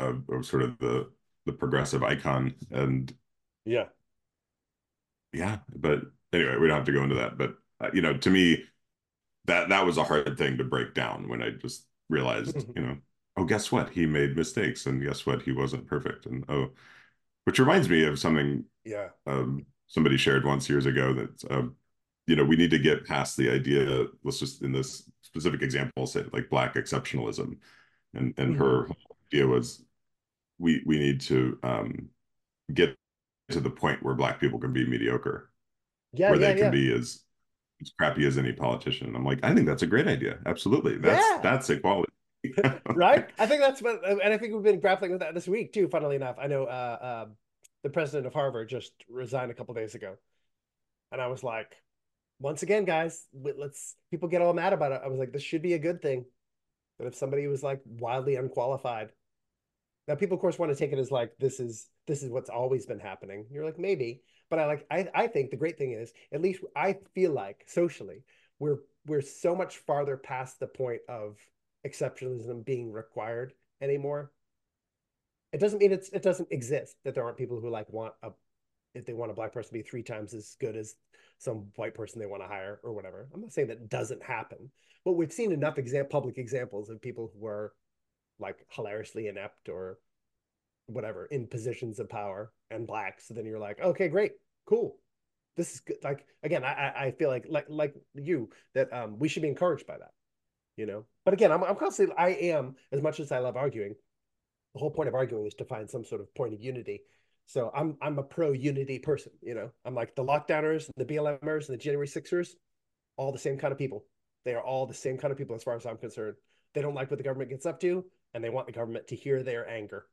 of, of sort of the, the progressive icon. And yeah. Yeah. But anyway, we don't have to go into that, but uh, you know, to me, that, that was a hard thing to break down when I just realized, you know, oh, guess what? He made mistakes, and guess what? He wasn't perfect. And oh, which reminds me of something yeah. um, somebody shared once years ago that, um, you know, we need to get past the idea, let's just in this specific example, say like Black exceptionalism. And and mm-hmm. her idea was we, we need to um, get to the point where Black people can be mediocre, yeah, where yeah, they can yeah. be as as crappy as any politician. And I'm like, I think that's a great idea. Absolutely. That's yeah. that's equality. Right? I think that's what, and I think we've been grappling with that this week too, funnily enough. I know uh, uh, the president of Harvard just resigned a couple days ago. And I was like, once again, guys, let's, people get all mad about it. I was like, this should be a good thing. That if somebody was like wildly unqualified. Now people of course want to take it as like, this is, this is what's always been happening. You're like, maybe. But I like I, I think the great thing is, at least I feel like socially, we're we're so much farther past the point of exceptionalism being required anymore. It doesn't mean it's it doesn't exist that there aren't people who like want a if they want a Black person to be three times as good as some white person they want to hire or whatever. I'm not saying that doesn't happen, but we've seen enough exam public examples of people who are like hilariously inept or whatever in positions of power and Black. So then you're like, okay, great, cool. This is good. Like, again, I I feel like, like, like you, that um, we should be encouraged by that, you know? But again, I'm, I'm constantly, I am, as much as I love arguing, the whole point of arguing is to find some sort of point of unity. So I'm, I'm a pro unity person, you know? I'm like the lockdowners, the B L Mers and the January sixers, all the same kind of people. They are all the same kind of people as far as I'm concerned. They don't like what the government gets up to, and they want the government to hear their anger.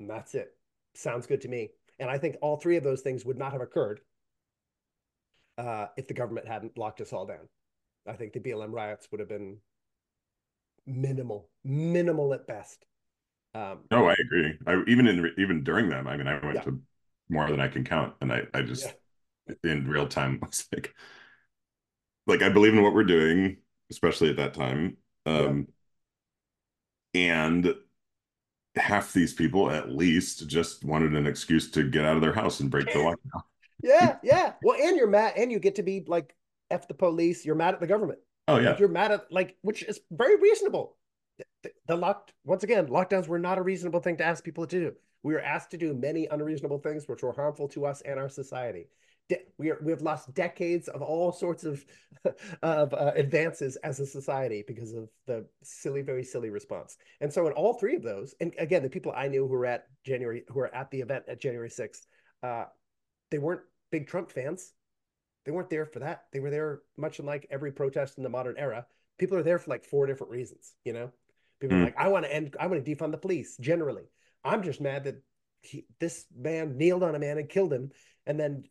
And that's it. Sounds good to me. And I think all three of those things would not have occurred uh, if the government hadn't locked us all down. I think the B L M riots would have been minimal, minimal at best. Um, no, I agree. I, even in even during them, I mean, I went yeah. to more than I can count, and I I just yeah. in real time was like, like I believe in what we're doing, especially at that time, um, yeah. and. Half these people at least just wanted an excuse to get out of their house and break the lockdown. yeah, yeah. Well, and you're mad, and you get to be like, F the police, you're mad at the government. Oh, yeah. Like, you're mad at, like, which is very reasonable. The, the locked, once again, lockdowns were not a reasonable thing to ask people to do. We were asked to do many unreasonable things which were harmful to us and our society. De we, are, we have lost decades of all sorts of, of uh, advances as a society because of the silly, very silly response. And so in all three of those, and again, the people I knew who were at January, who were at the event at January sixth, uh, they weren't big Trump fans. They weren't there for that. They were there much like every protest in the modern era. People are there for like four different reasons, you know? People mm. are like, I want to end, I want to defund the police, generally. I'm just mad that he, this man kneeled on a man and killed him, and then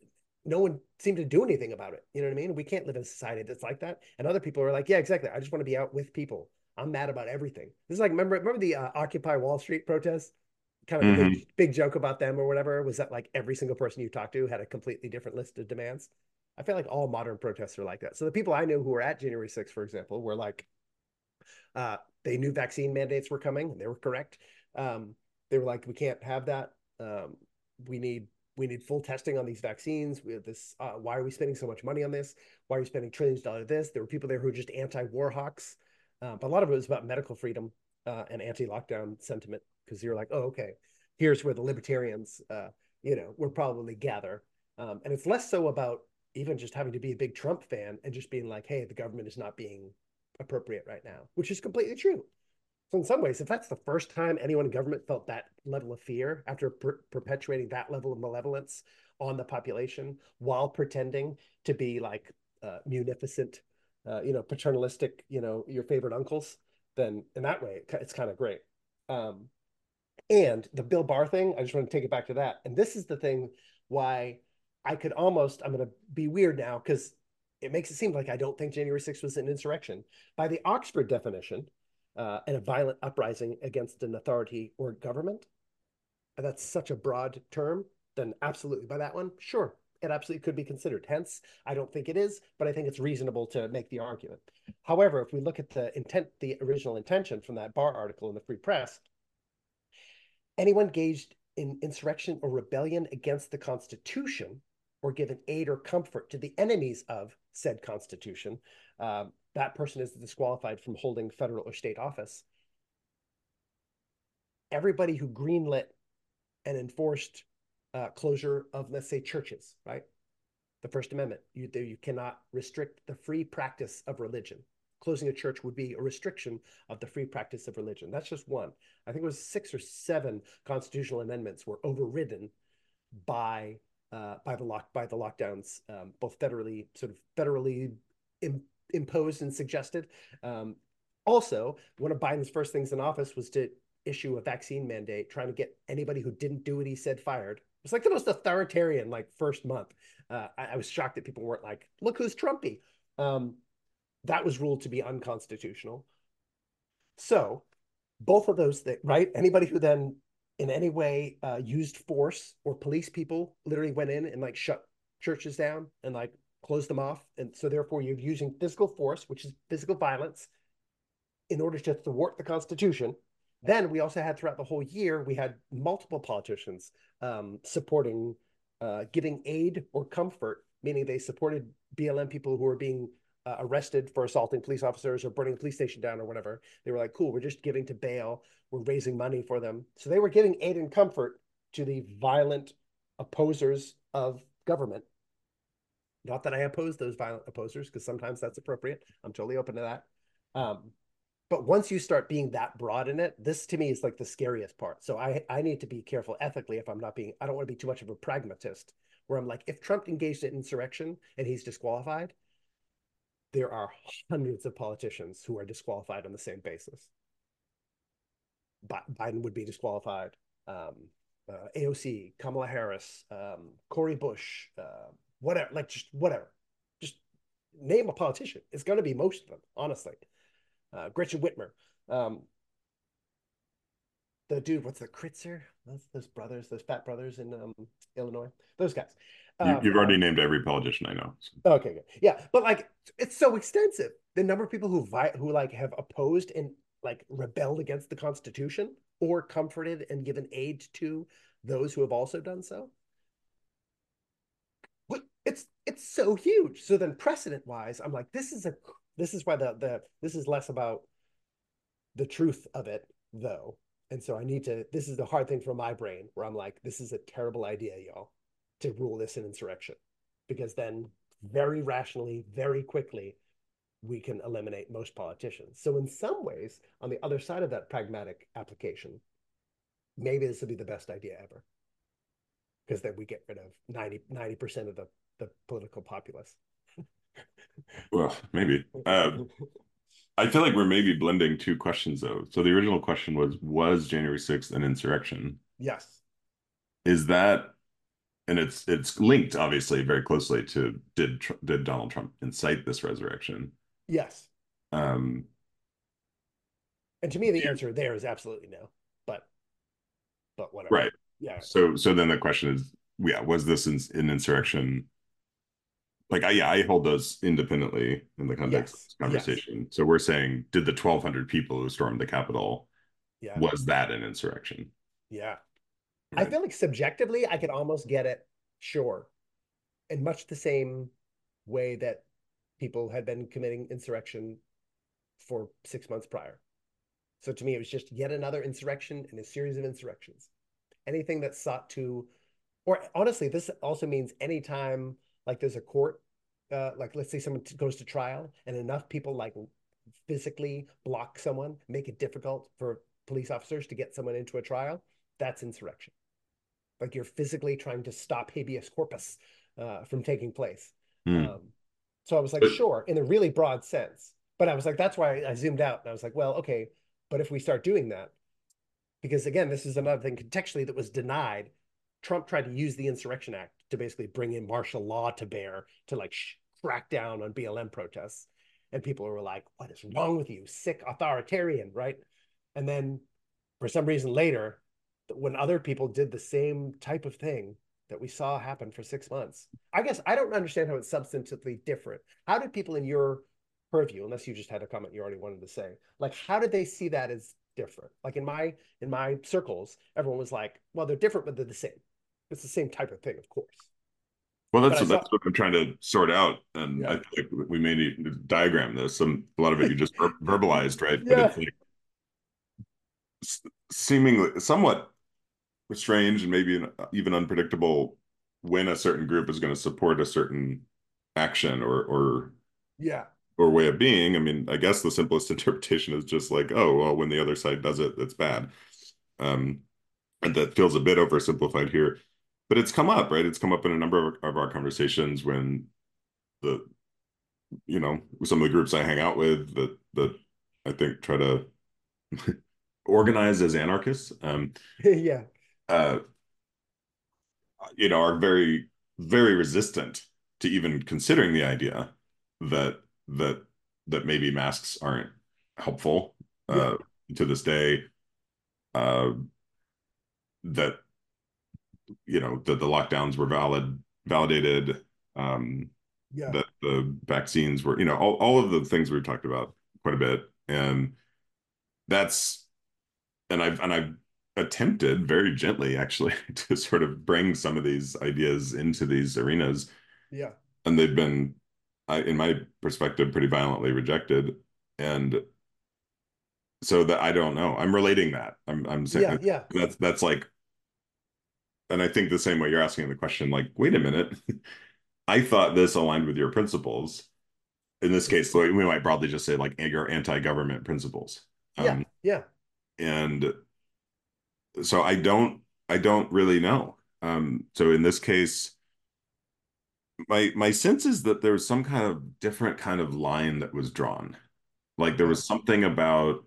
no one seemed to do anything about it. You know what I mean? We can't live in a society that's like that. And other people are like, yeah, exactly. I just want to be out with people. I'm mad about everything. This is like, remember, remember the uh, Occupy Wall Street protests? Kind of mm-hmm. a big, big joke about them or whatever. Was that like every single person you talked to had a completely different list of demands? I feel like all modern protests are like that. So the people I knew who were at January sixth, for example, were like, uh, they knew vaccine mandates were coming, and they were correct. Um, they were like, we can't have that. Um, we need... We need full testing on these vaccines. We have this. Uh, why are we spending so much money on this? Why are we spending trillions of dollars on this? There were people there who were just anti-war hawks. Uh, but a lot of it was about medical freedom uh, and anti-lockdown sentiment, because you're like, oh, okay, here's where the libertarians, uh, you know, will probably gather. Um, and it's less so about even just having to be a big Trump fan and just being like, hey, the government is not being appropriate right now, which is completely true. So in some ways, if that's the first time anyone in government felt that level of fear after per- perpetuating that level of malevolence on the population while pretending to be like uh, munificent, uh, you know, paternalistic, you know, your favorite uncles, then in that way, it's kind of great. Um, and the Bill Barr thing, I just want to take it back to that. And this is the thing why I could almost, I'm going to be weird now because it makes it seem like I don't think January sixth was an insurrection. By the Oxford definition, Uh, and a violent uprising against an authority or government. And that's such a broad term, then absolutely by that one, sure, it absolutely could be considered. Hence, I don't think it is, but I think it's reasonable to make the argument. However, if we look at the intent, the original intention from that Barr article in the Free Press, anyone engaged in insurrection or rebellion against the Constitution or given aid or comfort to the enemies of said Constitution, um, that person is disqualified from holding federal or state office. Everybody who greenlit and enforced uh, closure of, let's say, churches, right? The First Amendment, you, you cannot restrict the free practice of religion. Closing a church would be a restriction of the free practice of religion. That's just one. I think it was six or seven constitutional amendments were overridden by uh, by the lock by the lockdowns, um, both federally, sort of federally in, imposed and suggested. Um, also, one of Biden's first things in office was to issue a vaccine mandate, trying to get anybody who didn't do what he said fired. It was like the most authoritarian, like, first month. Uh, I, I was shocked that people weren't like, look who's Trumpy. Um, that was ruled to be unconstitutional. So both of those things, right? Anybody who then in any way uh, used force or police people literally went in and like shut churches down and like close them off. And so therefore you're using physical force, which is physical violence, in order to thwart the Constitution. Then we also had throughout the whole year, we had multiple politicians um, supporting, uh, giving aid or comfort, meaning they supported B L M people who were being uh, arrested for assaulting police officers or burning a police station down or whatever. They were like, cool, we're just giving to bail. We're raising money for them. So they were giving aid and comfort to the violent opposers of government. Not that I oppose those violent opposers, because sometimes that's appropriate. I'm totally open to that. Um, but once you start being that broad in it, this to me is like the scariest part. So I, I need to be careful ethically if I'm not being, I don't want to be too much of a pragmatist where I'm like, if Trump engaged in insurrection and he's disqualified, there are hundreds of politicians who are disqualified on the same basis. Biden would be disqualified. Um, uh, A O C, Kamala Harris, um, Cory Bush, uh, whatever, like just whatever, just name a politician. It's going to be most of them, honestly. Uh, Gretchen Whitmer, um, the dude, what's the Pritzker? Those, those brothers, those fat brothers in um, Illinois, those guys. Um, you, you've already named every politician I know. So. Okay, good. Yeah, but like it's so extensive. The number of people who vi who like have opposed and like rebelled against the Constitution or comforted and given aid to those who have also done so. It's it's so huge. So then precedent wise, I'm like, this is a this is why the the this is less about the truth of it though. And so I need to, this is the hard thing for my brain where I'm like, this is a terrible idea, y'all, to rule this an insurrection. Because then very rationally, very quickly, we can eliminate most politicians. So in some ways, on the other side of that pragmatic application, maybe this will be the best idea ever. Because then we get rid of ninety percent of the the political populace. Well, maybe. Uh, I feel like we're maybe blending two questions, though. So the original question was, was January sixth an insurrection? Yes. Is that, and it's it's linked, obviously, very closely to, did, did Donald Trump incite this resurrection? Yes. Um, and to me, the yeah. answer there is absolutely no, but, but whatever. Right. Yeah. So, so then the question is, yeah, was this in, an insurrection? Like, I, yeah, I hold those independently in the context yes. of this conversation. Yes. So we're saying, did the twelve hundred people who stormed the Capitol, yeah. was that an insurrection? Yeah. Right. I feel like subjectively, I could almost get it, sure. In much the same way that people had been committing insurrection for six months prior. So to me, it was just yet another insurrection in a series of insurrections. anything that sought to, or honestly, this also means anytime like there's a court, uh, like let's say someone goes to trial and enough people like physically block someone, make it difficult for police officers to get someone into a trial, that's insurrection. Like you're physically trying to stop habeas corpus uh, from taking place. Mm. Um, so I was like, sure, in a really broad sense. But I was like, that's why I zoomed out. And I was like, well, okay, but if we start doing that, because again, this is another thing contextually that was denied. Trump tried to use the Insurrection Act to basically bring in martial law to bear to like crack down on B L M protests. And people were like, what is wrong with you? Sick authoritarian, right? And then for some reason later, when other people did the same type of thing that we saw happen for six months, I guess I don't understand how it's substantively different. How did people in your purview, unless you just had a comment you already wanted to say, like, how did they see that as different? Like in my in my circles, everyone was like, well, they're different, but they're the same. It's the same type of thing, of course. Well, that's what, saw... that's what I'm trying to sort out. And yeah. I think like we may need to diagram this. Some, a lot of it you just ver verbalized, right? Yeah. But it's like seemingly somewhat strange and maybe an, even unpredictable when a certain group is going to support a certain action or or yeah. or way of being. I mean, I guess the simplest interpretation is just like, oh, well, when the other side does it, that's bad. Um, and that feels a bit oversimplified here, but it's come up, right? It's come up in a number of, of our conversations when the, you know, some of the groups I hang out with that, that I think try to organize as anarchists. Um, yeah. Uh, you know, are very, very resistant to even considering the idea that that that maybe masks aren't helpful uh, yeah. to this day, uh, that, you know, that the lockdowns were valid, validated, um, yeah. that the vaccines were, you know, all, all of the things we've talked about quite a bit. And that's, and I've, and I've attempted very gently actually to sort of bring some of these ideas into these arenas. Yeah. And they've been, I, in my perspective, pretty violently rejected, and so that I don't know. I'm relating that. I'm I'm saying yeah, that, yeah. that's that's like, and I think the same way you're asking the question, like, wait a minute, I thought this aligned with your principles. In this case, we might broadly just say like your anti-government principles. Yeah, um, yeah. And so I don't, I don't really know. Um, so in this case. My my sense is that there was some kind of different kind of line that was drawn. Like there was something about,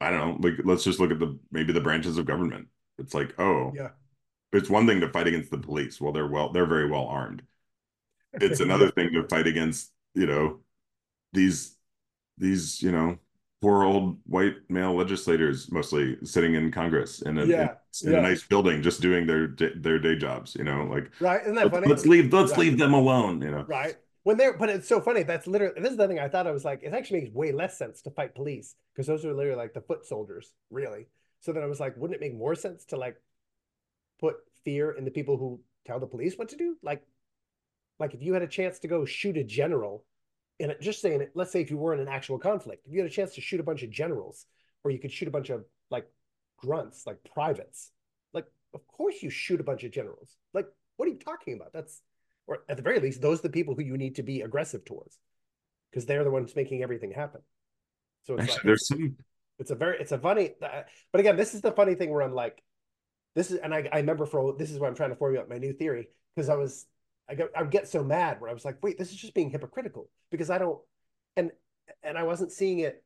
I don't know, like let's just look at the maybe the branches of government. It's like, oh, yeah. It's one thing to fight against the police. Well, they're well, they're very well armed. It's another thing to fight against, you know, these these, you know, poor old white male legislators mostly sitting in Congress in a, yeah, in, in yeah. a nice building, just doing their their day jobs, you know, like, right. Isn't that let's, funny? Let's leave, let's right. leave them alone, you know? Right. When they're, but it's so funny. That's literally, this is the thing I thought I was like, it actually makes way less sense to fight police because those are literally like the foot soldiers, really. So then I was like, wouldn't it make more sense to like put fear in the people who tell the police what to do? Like, like if you had a chance to go shoot a general, and just saying it, let's say if you were in an actual conflict, if you had a chance to shoot a bunch of generals, or you could shoot a bunch of like grunts, like privates, like, of course you shoot a bunch of generals. Like, what are you talking about? That's, or at the very least, those are the people who you need to be aggressive towards because they're the ones making everything happen. So it's, actually, like, there's some... it's a very, it's a funny, uh, but again, this is the funny thing where I'm like, this is, and I, I remember for, this is why I'm trying to formulate my new theory because I was, I get, I get so mad where I was like, wait, this is just being hypocritical because I don't, and and I wasn't seeing it.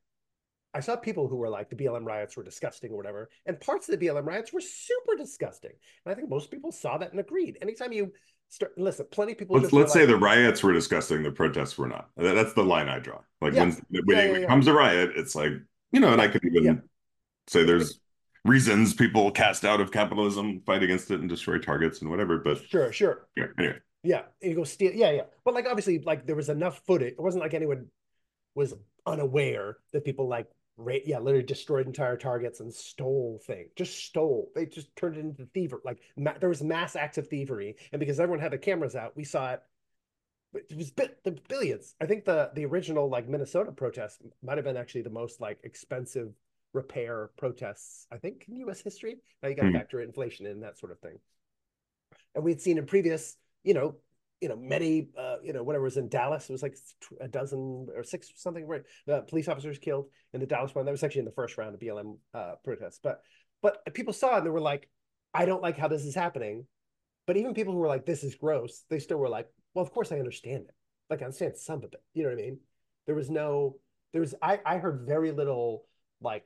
I saw people who were like, the B L M riots were disgusting or whatever, and parts of the B L M riots were super disgusting. And I think most people saw that and agreed. Anytime you start, listen, plenty of people- Let's, let's say like, the riots were disgusting, the protests were not. That's the line I draw. Like yeah, when, when yeah, it yeah, comes yeah. a riot, it's like, you know, and I could even yeah. say there's reasons people cast out of capitalism, fight against it and destroy targets and whatever, but- Sure, sure. Yeah, anyway. Yeah, and you go steal. Yeah, yeah. But like, obviously, like there was enough footage. It wasn't like anyone was unaware that people like, ra yeah, literally destroyed entire targets and stole things. Just stole. They just turned it into thievery. Like ma there was mass acts of thievery, and because everyone had their cameras out, we saw it. It was bi the billions. I think the the original like Minnesota protest might have been actually the most like expensive repair protests, I think, in U S history. Now you got to mm-hmm. factor inflation in, that sort of thing. And we had seen in previous, you know, you know, many, uh, you know, whatever was in Dallas, it was like a dozen or six or something, right? Uh, police officers killed in the Dallas one. That was actually in the first round of B L M uh, protests. But but people saw it and they were like, I don't like how this is happening. But even people who were like, this is gross, they still were like, well, of course I understand it. Like, I understand some of it. You know what I mean? There was no, there was, I, I heard very little, like,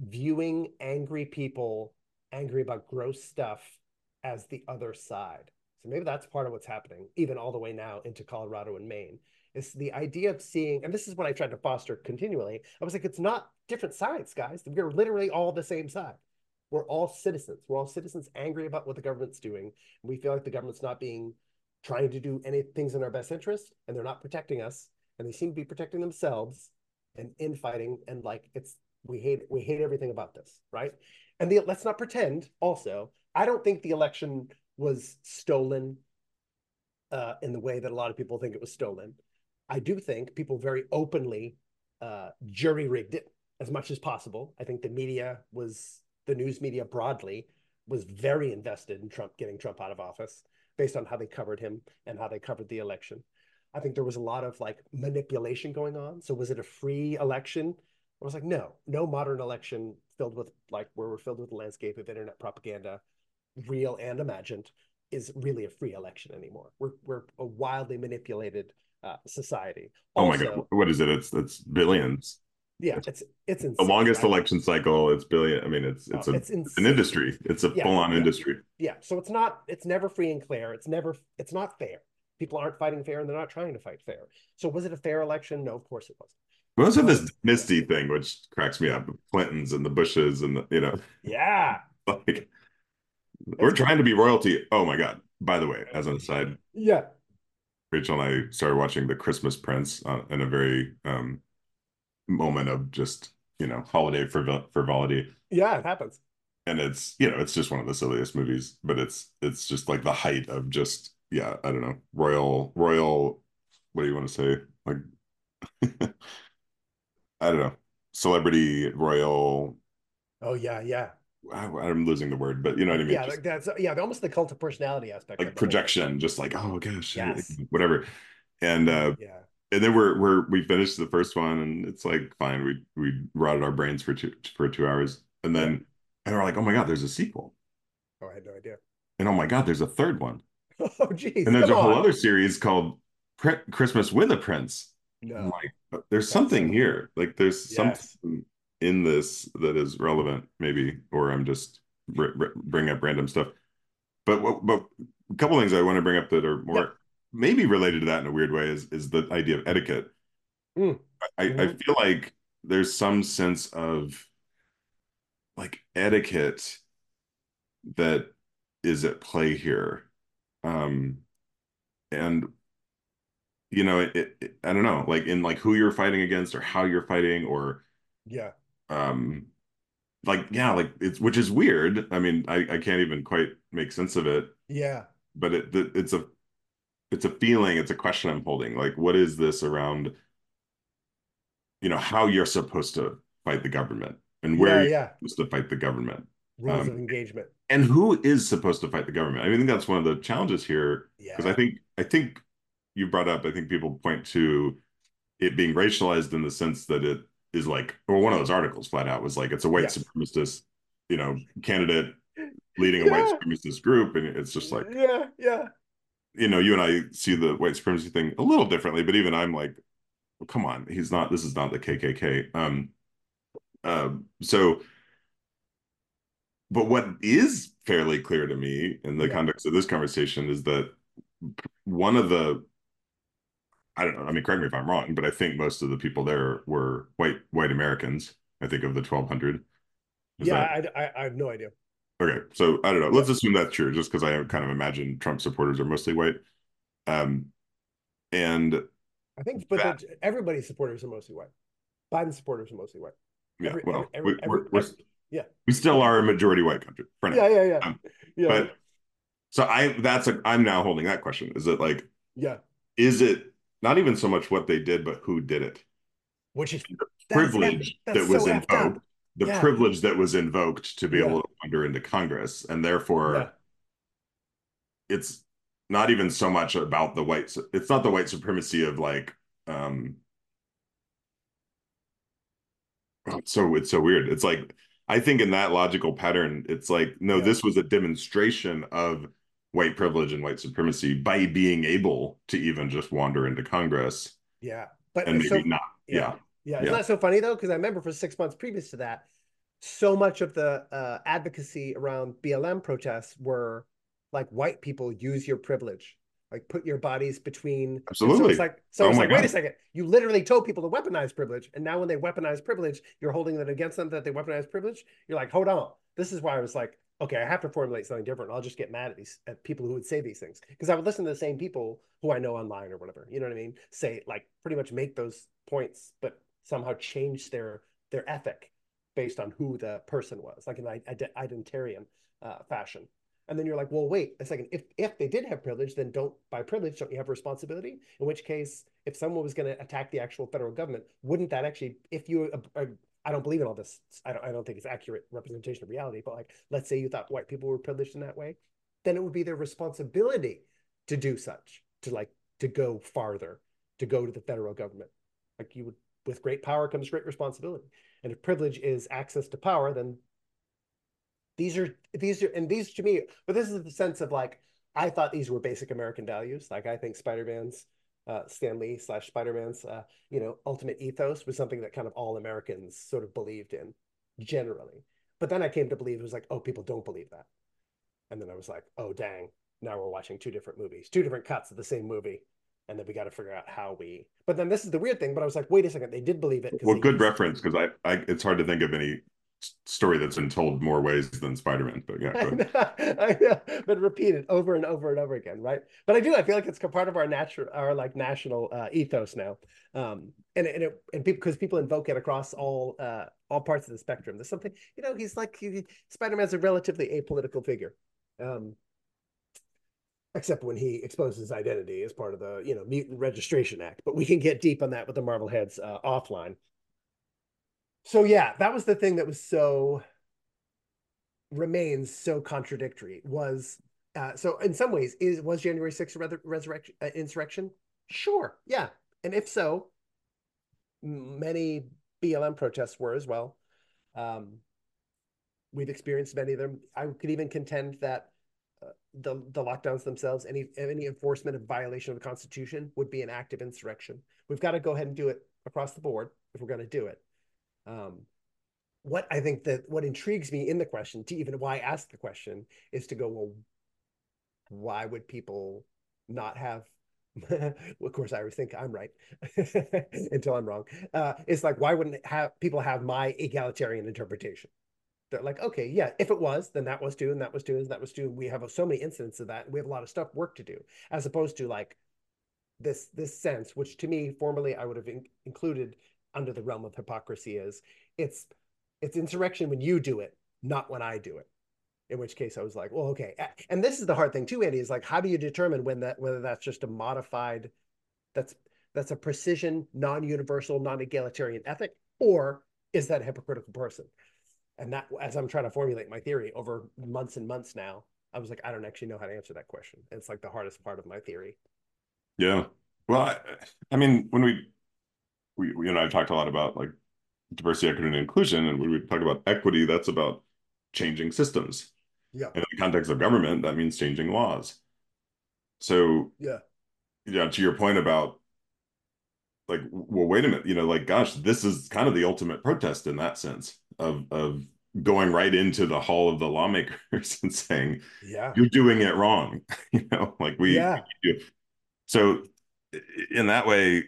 viewing angry people angry about gross stuff as the other side. So maybe that's part of what's happening, even all the way now into Colorado and Maine. It's the idea of seeing, and this is what I tried to foster continually. I was like, it's not different sides, guys. We're literally all the same side. We're all citizens. We're all citizens angry about what the government's doing. We feel like the government's not being, trying to do any things in our best interest, and they're not protecting us, and they seem to be protecting themselves and infighting, and like, it's, we hate, we hate everything about this, right? And the, let's not pretend also, I don't think the election was stolen uh, in the way that a lot of people think it was stolen. I do think people very openly uh, jury-rigged it as much as possible. I think the media was, the news media broadly, was very invested in Trump, getting Trump out of office, based on how they covered him and how they covered the election. I think there was a lot of like manipulation going on. So was it a free election? I was like, no, no modern election filled with like, where we're filled with the landscape of internet propaganda, real and imagined, is really a free election anymore. We're, we're a wildly manipulated uh, society. Also, oh my God, what is it? It's, it's billions. Yeah, it's it's insane, the longest right? election cycle. It's billion. I mean, it's it's, oh, a, it's, it's an industry. It's a yeah, full on yeah. industry. Yeah. So it's not. It's never free and clear. It's never. It's not fair. People aren't fighting fair, and they're not trying to fight fair. So was it a fair election? No, of course it wasn't. We also have this dynasty thing, which cracks me up. Clintons and the Bushes, and the, you know. Yeah. Like, we're it's trying to be royalty. Oh my God! By the way, as an aside. Yeah. Rachel and I started watching the Christmas Prince uh, in a very. Um, moment of just, you know, holiday frivol frivolity. Yeah, it happens. And it's, you know, it's just one of the silliest movies, but it's it's just like the height of just, yeah, I don't know, royal royal what do you want to say, like I don't know, celebrity royal. Oh yeah, yeah. I, I'm losing the word, but you know what I mean. Yeah, just, like that's yeah, almost the cult of personality aspect, like projection, just like, oh gosh, yes. whatever. And uh yeah. And then we're we're we finished the first one, and it's like, fine, we we rotted our brains for two for two hours, and then and we're like, oh my God, there's a sequel. Oh, I had no idea. And oh my God, there's a third one. Oh geez. And there's a whole on. other series called Pr Christmas with a Prince. No, I'm like, there's That's something cool. here. Like there's yes. something in this that is relevant, maybe, or I'm just bring up random stuff. But but a couple things I want to bring up that are more. Yep. Maybe related to that in a weird way is is the idea of etiquette. Mm. I, mm-hmm. I feel like there's some sense of like etiquette that is at play here, um, and you know, it, it, it, I don't know, like in like who you're fighting against or how you're fighting, or yeah, um, like yeah, like it's which is weird. I mean, I I can't even quite make sense of it. Yeah, but it it's a It's a feeling, it's a question I'm holding. Like, what is this around, you know, how you're supposed to fight the government and where yeah, yeah. you're supposed to fight the government. Rules um, of engagement. And who is supposed to fight the government? I mean, I think that's one of the challenges here. Because yeah. I think I think you brought up, I think people point to it being racialized in the sense that it is like, well, one of those articles flat out was like, it's a white yes. supremacist, you know, candidate leading a yeah. white supremacist group. And it's just like, yeah, yeah. you know, you and I see the white supremacy thing a little differently, but even I'm like, well, come on, he's not, this is not the K K K. Um, uh, so, but what is fairly clear to me in the yeah. context of this conversation is that one of the, I don't know, I mean, correct me if I'm wrong, but I think most of the people there were white, white Americans, I think, of the twelve hundred. Is yeah, that... I, I, I have no idea. Okay, so I don't know. Let's assume that's true, just because I kind of imagine Trump supporters are mostly white, um, and I think, but that, the, everybody's supporters are mostly white. Biden's supporters are mostly white. Yeah, every, well, every, every, we're, every, we're, every, yeah, we still are a majority white country. For now. Yeah, yeah, yeah. Um, yeah. But so I, that's a, I'm now holding that question. Is it like, yeah, is it not even so much what they did, but who did it? Which is privilege that was invoked, the yeah. privilege that was invoked to be yeah. able to wander into Congress. And therefore, yeah. it's not even so much about the white, it's not the white supremacy of like, um, oh, it's so it's so weird. It's like, I think in that logical pattern, it's like, no, yeah. this was a demonstration of white privilege and white supremacy by being able to even just wander into Congress. Yeah. But and maybe so, not. Yeah. Yeah. yeah. It's yeah. not so funny though, because I remember for six months previous to that, so much of the uh, advocacy around B L M protests were like, white people, use your privilege. Like, put your bodies between. Absolutely. So it's like, so oh it's like wait a second. You literally told people to weaponize privilege. And now when they weaponize privilege, you're holding it against them that they weaponize privilege. You're like, hold on. This is why I was like, okay, I have to formulate something different. I'll just get mad at these at people who would say these things. Because I would listen to the same people who I know online or whatever. You know what I mean? Say, like, pretty much make those points, but somehow change their their ethic based on who the person was. Like an identarian uh, fashion. And then you're like, well, wait a second. If if they did have privilege, then don't by privilege don't you have responsibility? In which case, if someone was going to attack the actual federal government, wouldn't that actually? If you, uh, I don't believe in all this. I don't. I don't think it's accurate representation of reality. But like, let's say you thought white people were privileged in that way, then it would be their responsibility to do such, to like to go farther, to go to the federal government. Like you would, with great power comes great responsibility. And if privilege is access to power, then These are, these are, and these to me, but this is the sense of like, I thought these were basic American values. Like I think Spider-Man's, uh, Stan Lee slash Spider-Man's, uh, you know, ultimate ethos was something that kind of all Americans sort of believed in generally. But then I came to believe it was like, oh, people don't believe that. And then I was like, oh, dang, now we're watching two different movies, two different cuts of the same movie. And then we got to figure out how we, but then this is the weird thing, but I was like, wait a second, they did believe it. Well, good reference. Cause I, I, it's hard to think of any story that's been told more ways than Spider-Man, but yeah, I know, I know, but repeated over and over and over again, right? But I do, I feel like it's part of our natural, our like national uh, ethos now, um, and and it, and because people, people invoke it across all uh, all parts of the spectrum. There's something, you know, he's like he, Spider-Man's a relatively apolitical figure, um, except when he exposes identity as part of the you know Mutant Registration Act. But we can get deep on that with the Marvel heads uh, offline. So yeah, that was the thing that was so, remains so contradictory was, uh, so in some ways, is was January sixth rather resurrection, uh, insurrection? Sure, yeah. And if so, many B L M protests were as well. Um, we've experienced many of them. I could even contend that uh, the, the lockdowns themselves, any, any enforcement of violation of the Constitution would be an act of insurrection. We've got to go ahead and do it across the board if we're going to do it. Um, what I think that what intrigues me in the question to even why I asked the question is to go, well, why would people not have, well, of course I always think I'm right until I'm wrong. Uh, it's like, why wouldn't have people have my egalitarian interpretation? They're like, okay, yeah, if it was, then that was due and that was due and that was due. We have so many incidents of that. We have a lot of stuff work to do as opposed to like this, this sense, which to me, formerly I would have in included under the realm of hypocrisy is it's it's insurrection when you do it, not when I do it. In which case I was like, well, okay. And this is the hard thing too, Andy, is like, how do you determine when that whether that's just a modified, that's that's a precision, non-universal, non-egalitarian ethic, or is that a hypocritical person? And that, as I'm trying to formulate my theory over months and months now, I was like, I don't actually know how to answer that question. And it's like the hardest part of my theory. Yeah. Well, I, I mean, when we, We, you and I have talked a lot about like diversity, equity, and inclusion. And when we talk about equity, that's about changing systems. Yeah. And in the context of government, that means changing laws. So yeah, yeah. You know, to your point about like, well, wait a minute, you know, like, gosh, this is kind of the ultimate protest in that sense of of going right into the hall of the lawmakers and saying, yeah, you're doing it wrong. You know, like we, yeah. we do. So in that way,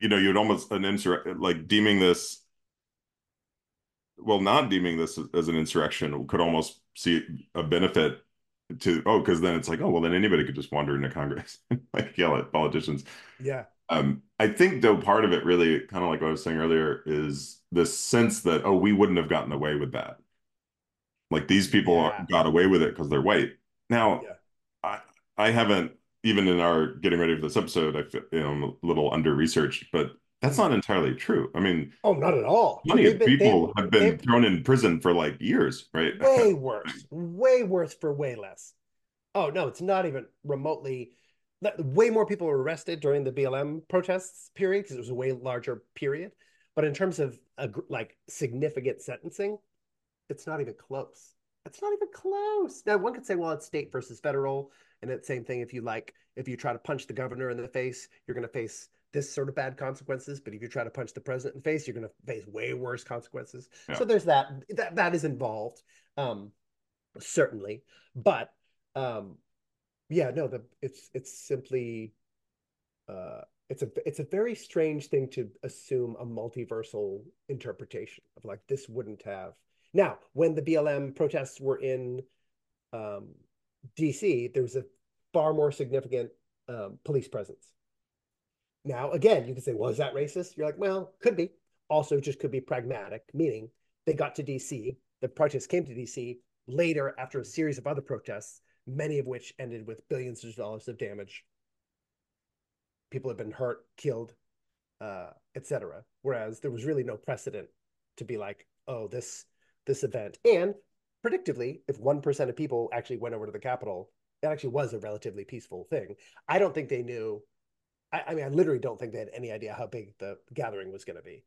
you know, you'd almost an insur like deeming this, well, not deeming this as, as an insurrection could almost see a benefit to, oh, because then it's like, oh, well, then anybody could just wander into Congress and like yell at politicians. Yeah. Um, I think though, part of it really kind of like what I was saying earlier is this sense that, oh, we wouldn't have gotten away with that. Like these people yeah. got away with it because they're white. Now, yeah. I, I haven't, even in our getting ready for this episode, I feel, you know, I'm a little under researched, but That's not entirely true. I mean, oh, not at all. Plenty of people have been thrown in prison for like years, right? Way worse, way worse for way less. Oh no, it's not even remotely. Way more people were arrested during the B L M protests period because it was a way larger period. But in terms of a, like significant sentencing, it's not even close. It's not even close. Now, one could say, well, it's state versus federal, and that same thing. If you like, if you try to punch the governor in the face, you're going to face this sort of bad consequences. But if you try to punch the president in the face, you're going to face way worse consequences. Yeah. So there's that. That that is involved, um, certainly. But um, yeah, no, the it's it's simply. Uh, It's a it's a very strange thing to assume a multiversal interpretation of, like, this wouldn't have. Now, when the B L M protests were in um, D C, there was a far more significant um, police presence. Now, again, you could say, well, is that racist? You're like, well, could be. Also, just could be pragmatic, meaning they got to D C, the protests came to D C later after a series of other protests, many of which ended with billions of dollars of damage. People have been hurt, killed, uh, et cetera. Whereas there was really no precedent to be like, oh, this this event. And predictably, if one percent of people actually went over to the Capitol, it actually was a relatively peaceful thing. I don't think they knew. I, I mean, I literally don't think they had any idea how big the gathering was going to be.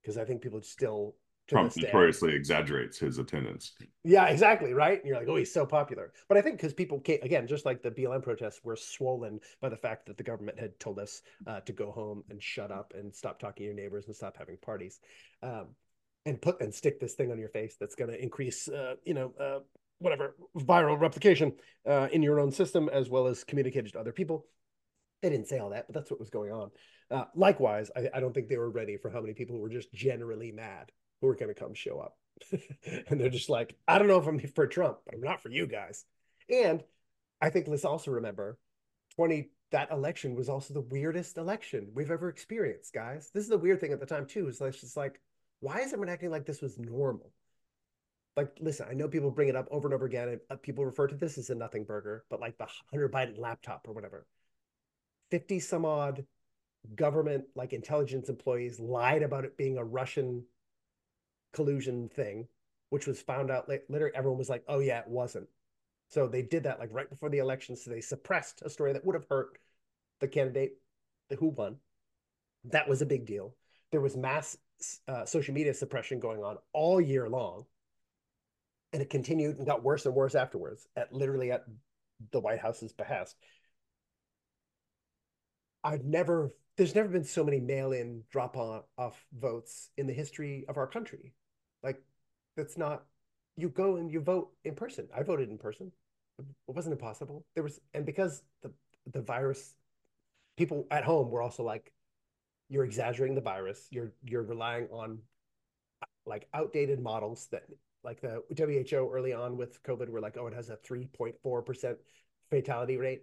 Because I think people still... Trump notoriously exaggerates his attendance. Yeah, exactly, right? And you're like, oh, he's so popular. But I think because people, can't, again, just like the B L M protests were swollen by the fact that the government had told us uh, to go home and shut up and stop talking to your neighbors and stop having parties, um, and put and stick this thing on your face that's going to increase, uh, you know, uh, whatever, viral replication uh, in your own system as well as communicated to other people. They didn't say all that, but that's what was going on. Uh, likewise, I, I don't think they were ready for how many people were just generally mad. Who are going to come show up? And they're just like, I don't know if I'm for Trump, but I'm not for you guys. And I think let's also remember, twenty that election was also the weirdest election we've ever experienced, guys. This is the weird thing at the time too. Is it's just like, why is everyone acting like this was normal? Like, listen, I know people bring it up over and over again, and people refer to this as a nothing burger, but like the Hunter Biden laptop or whatever, fifty some odd government like intelligence employees lied about it being a Russian collusion thing, which was found out later. Literally everyone was like, oh yeah, it wasn't. So they did that like right before the election. So they suppressed a story that would have hurt the candidate who won. That was a big deal. There was mass uh, social media suppression going on all year long, and it continued and got worse and worse afterwards, at literally at the White House's behest. I've never there's never been so many mail-in drop-off votes in the history of our country. Like, that's not, you go and you vote in person. I voted in person. It wasn't impossible. There was, and because the, the virus, people at home were also like, you're exaggerating the virus. You're, you're relying on like outdated models that like the W H O early on with COVID were like, oh, it has a three point four percent fatality rate.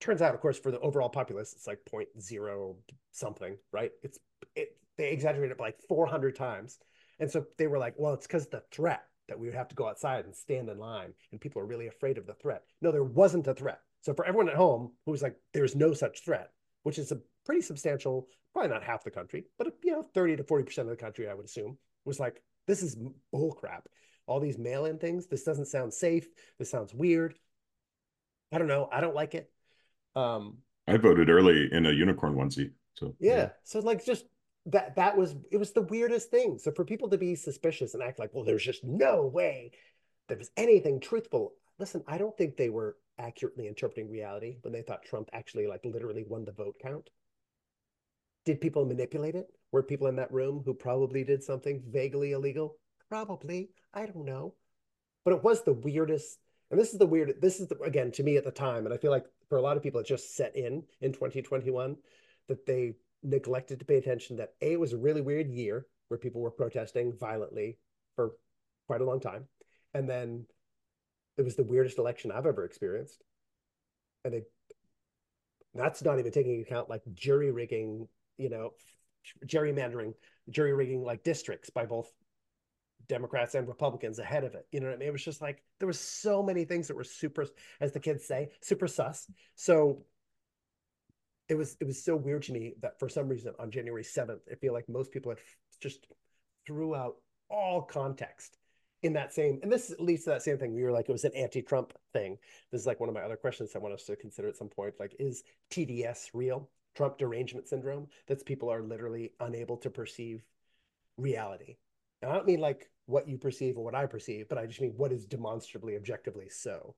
Turns out, of course, for the overall populace, it's like point zero something, right? It's it, they exaggerated it by like four hundred times. And so they were like, well, it's because the threat that we would have to go outside and stand in line, and people are really afraid of the threat. No, there wasn't a threat. So for everyone at home who was like, there's no such threat, which is a pretty substantial, probably not half the country, but, you know, thirty to forty percent of the country, I would assume, was like, this is bull crap. All these mail-in things, this doesn't sound safe. This sounds weird. I don't know. I don't like it. Um, I voted early in a unicorn onesie. So yeah. yeah. So like just that, that was, it was the weirdest thing. So for people to be suspicious and act like, well, there's just no way there was anything truthful. Listen, I don't think they were accurately interpreting reality when they thought Trump actually like literally won the vote count. Did people manipulate it? Were people in that room who probably did something vaguely illegal? Probably. I don't know. But it was the weirdest. And this is the weird, this is the, again, to me at the time, and I feel like for a lot of people it just set in in twenty twenty-one that they neglected to pay attention that A, it was a really weird year where people were protesting violently for quite a long time. And then it was the weirdest election I've ever experienced. And they, that's not even taking into account like jury rigging, you know, gerrymandering, jury rigging like districts by both Democrats and Republicans ahead of it. You know what I mean? It was just like, there was so many things that were super, as the kids say, super sus. So it was it was so weird to me that for some reason on January seventh, I feel like most people had just threw out all context in that same, and this leads to that same thing. We were like, it was an anti-Trump thing. This is like one of my other questions I want us to consider at some point. Like, is T D S real? Trump derangement syndrome? That's people are literally unable to perceive reality. And I don't mean like what you perceive or what I perceive, but I just mean what is demonstrably, objectively so.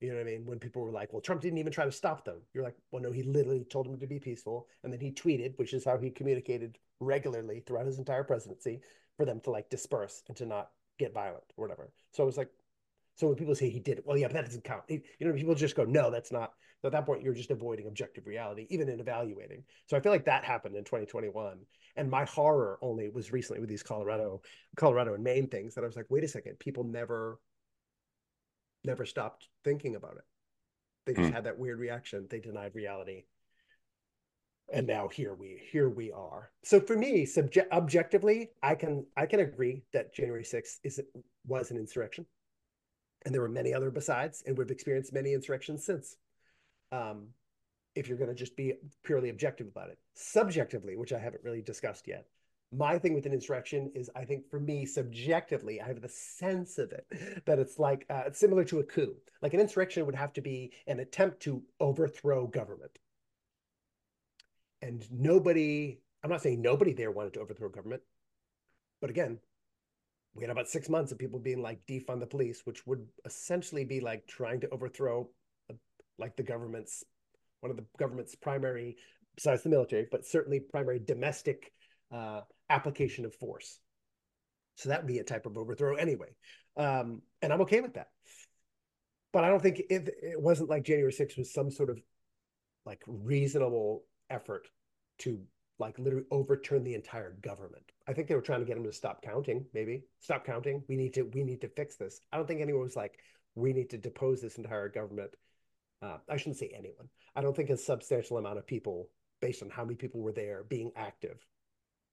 You know what I mean? When people were like, well, Trump didn't even try to stop them. You're like, well, no, he literally told them to be peaceful. And then he tweeted, which is how he communicated regularly throughout his entire presidency, for them to like disperse and to not get violent or whatever. So I was like, so when people say he did it, well, yeah, but that doesn't count. He, you know, people just go, no, that's not. So at that point, you're just avoiding objective reality, even in evaluating. So I feel like that happened in twenty twenty-one. And my horror only was recently with these Colorado, Colorado and Maine things that I was like, wait a second, people never... never stopped thinking about it. They just mm. had that weird reaction. They denied reality. And now here we here we are. So for me, subject objectively, I can I can agree that January sixth is was an insurrection. And there were many other besides, and we've experienced many insurrections since. Um, if you're going to just be purely objective about it. Subjectively, which I haven't really discussed yet, my thing with an insurrection is, I think for me, subjectively, I have the sense of it that it's like, uh, it's similar to a coup. Like an insurrection would have to be an attempt to overthrow government. And nobody, I'm not saying nobody there wanted to overthrow government, but again, we had about six months of people being like, defund the police, which would essentially be like trying to overthrow uh, like the government's, one of the government's primary, besides the military, but certainly primary domestic uh, application of force. So that would be a type of overthrow anyway. Um, and I'm okay with that. But I don't think it, it wasn't like January sixth was some sort of like reasonable effort to like literally overturn the entire government. I think they were trying to get them to stop counting, maybe. Stop counting. We need to, we need to fix this. I don't think anyone was like, we need to depose this entire government. Uh, I shouldn't say anyone. I don't think a substantial amount of people, based on how many people were there being active,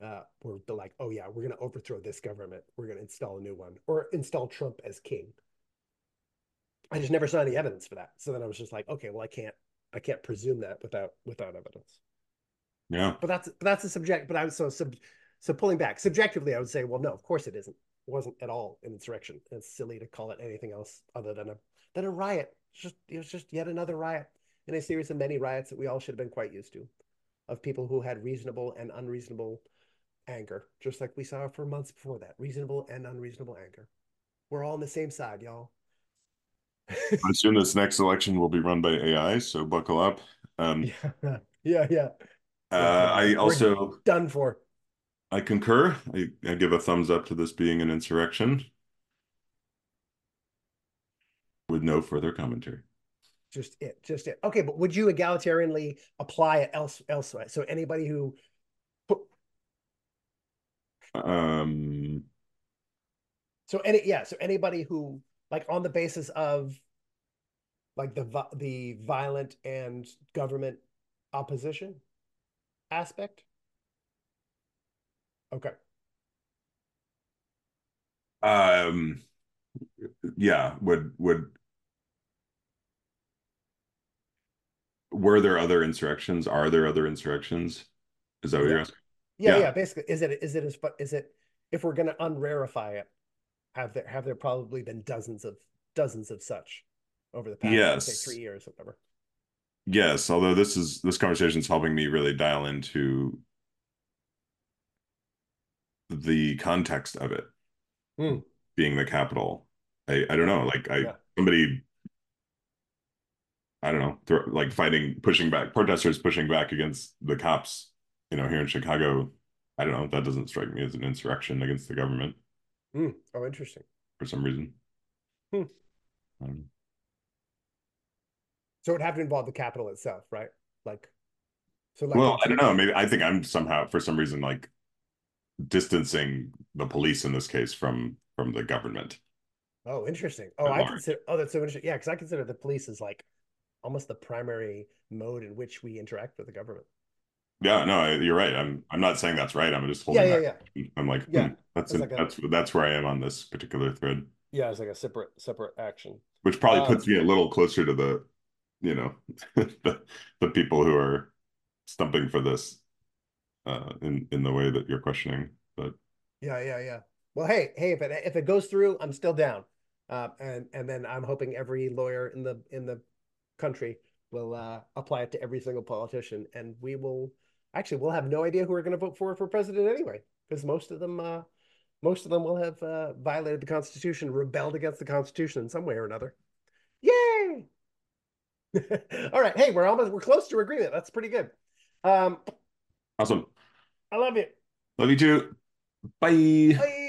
Uh, we're like, oh yeah, we're going to overthrow this government. We're going to install a new one or install Trump as king. I just never saw any evidence for that. So then I was just like, okay, well, I can't, I can't presume that without, without evidence. Yeah. But that's, that's a subject, but I was so sub, so pulling back subjectively, I would say, well, no, of course it isn't. It wasn't at all an insurrection. It's silly to call it anything else other than a, than a riot. It's just, it was just yet another riot in a series of many riots that we all should have been quite used to, of people who had reasonable and unreasonable anger, just like we saw for months before that. Reasonable and unreasonable anger. We're all on the same side, y'all. I assume this next election will be run by A I, so buckle up. Um, yeah, yeah, yeah. Uh, I We're also... done for. I concur. I, I give a thumbs up to this being an insurrection. With no further commentary. Just it, just it. Okay, but would you egalitarianly apply it else, elsewhere? So anybody who... Um. So any yeah, so anybody who like on the basis of like the the violent and government opposition aspect. Okay. Um. Yeah. Would would were there other insurrections? Are there other insurrections? Is that what yeah. you're asking? Yeah, yeah, yeah. Basically, is it is it as is it if we're going to unrarify it, have there have there probably been dozens of dozens of such over the past yes. say three years or whatever. Yes, although this is this conversation is helping me really dial into the context of it mm. being the Capitol. I I don't know, like I yeah. somebody I don't know th like fighting pushing back protesters pushing back against the cops. You know, here in Chicago, I don't know. That doesn't strike me as an insurrection against the government. Mm. Oh, interesting. For some reason. Hmm. Um, so it would have to involve the Capitol itself, right? Like, so. Like well, I don't know. Maybe I think I'm somehow, for some reason, like distancing the police in this case from from the government. Oh, interesting. Oh, I large. consider. Oh, that's so interesting. Yeah, because I consider the police as like almost the primary mode in which we interact with the government. Yeah, no, you're right. I'm I'm not saying that's right. I'm just holding yeah, yeah, yeah. I'm like, hmm, yeah, that's an, like a, that's that's where I am on this particular thread. Yeah, it's like a separate separate action. Which probably um, puts me a little closer to the, you know, the, the people who are stumping for this uh, in in the way that you're questioning. But yeah, yeah, yeah. Well, hey, hey, if it if it goes through, I'm still down, uh, and and then I'm hoping every lawyer in the in the country will uh, apply it to every single politician, and we will actually we'll have no idea who we're going to vote for for president anyway, because most of them uh, most of them will have uh, violated the Constitution, rebelled against the Constitution in some way or another. Yay! All right, hey, we're almost we're close to agreement. That's pretty good. Um, awesome. I love you. Love you too. Bye. Bye.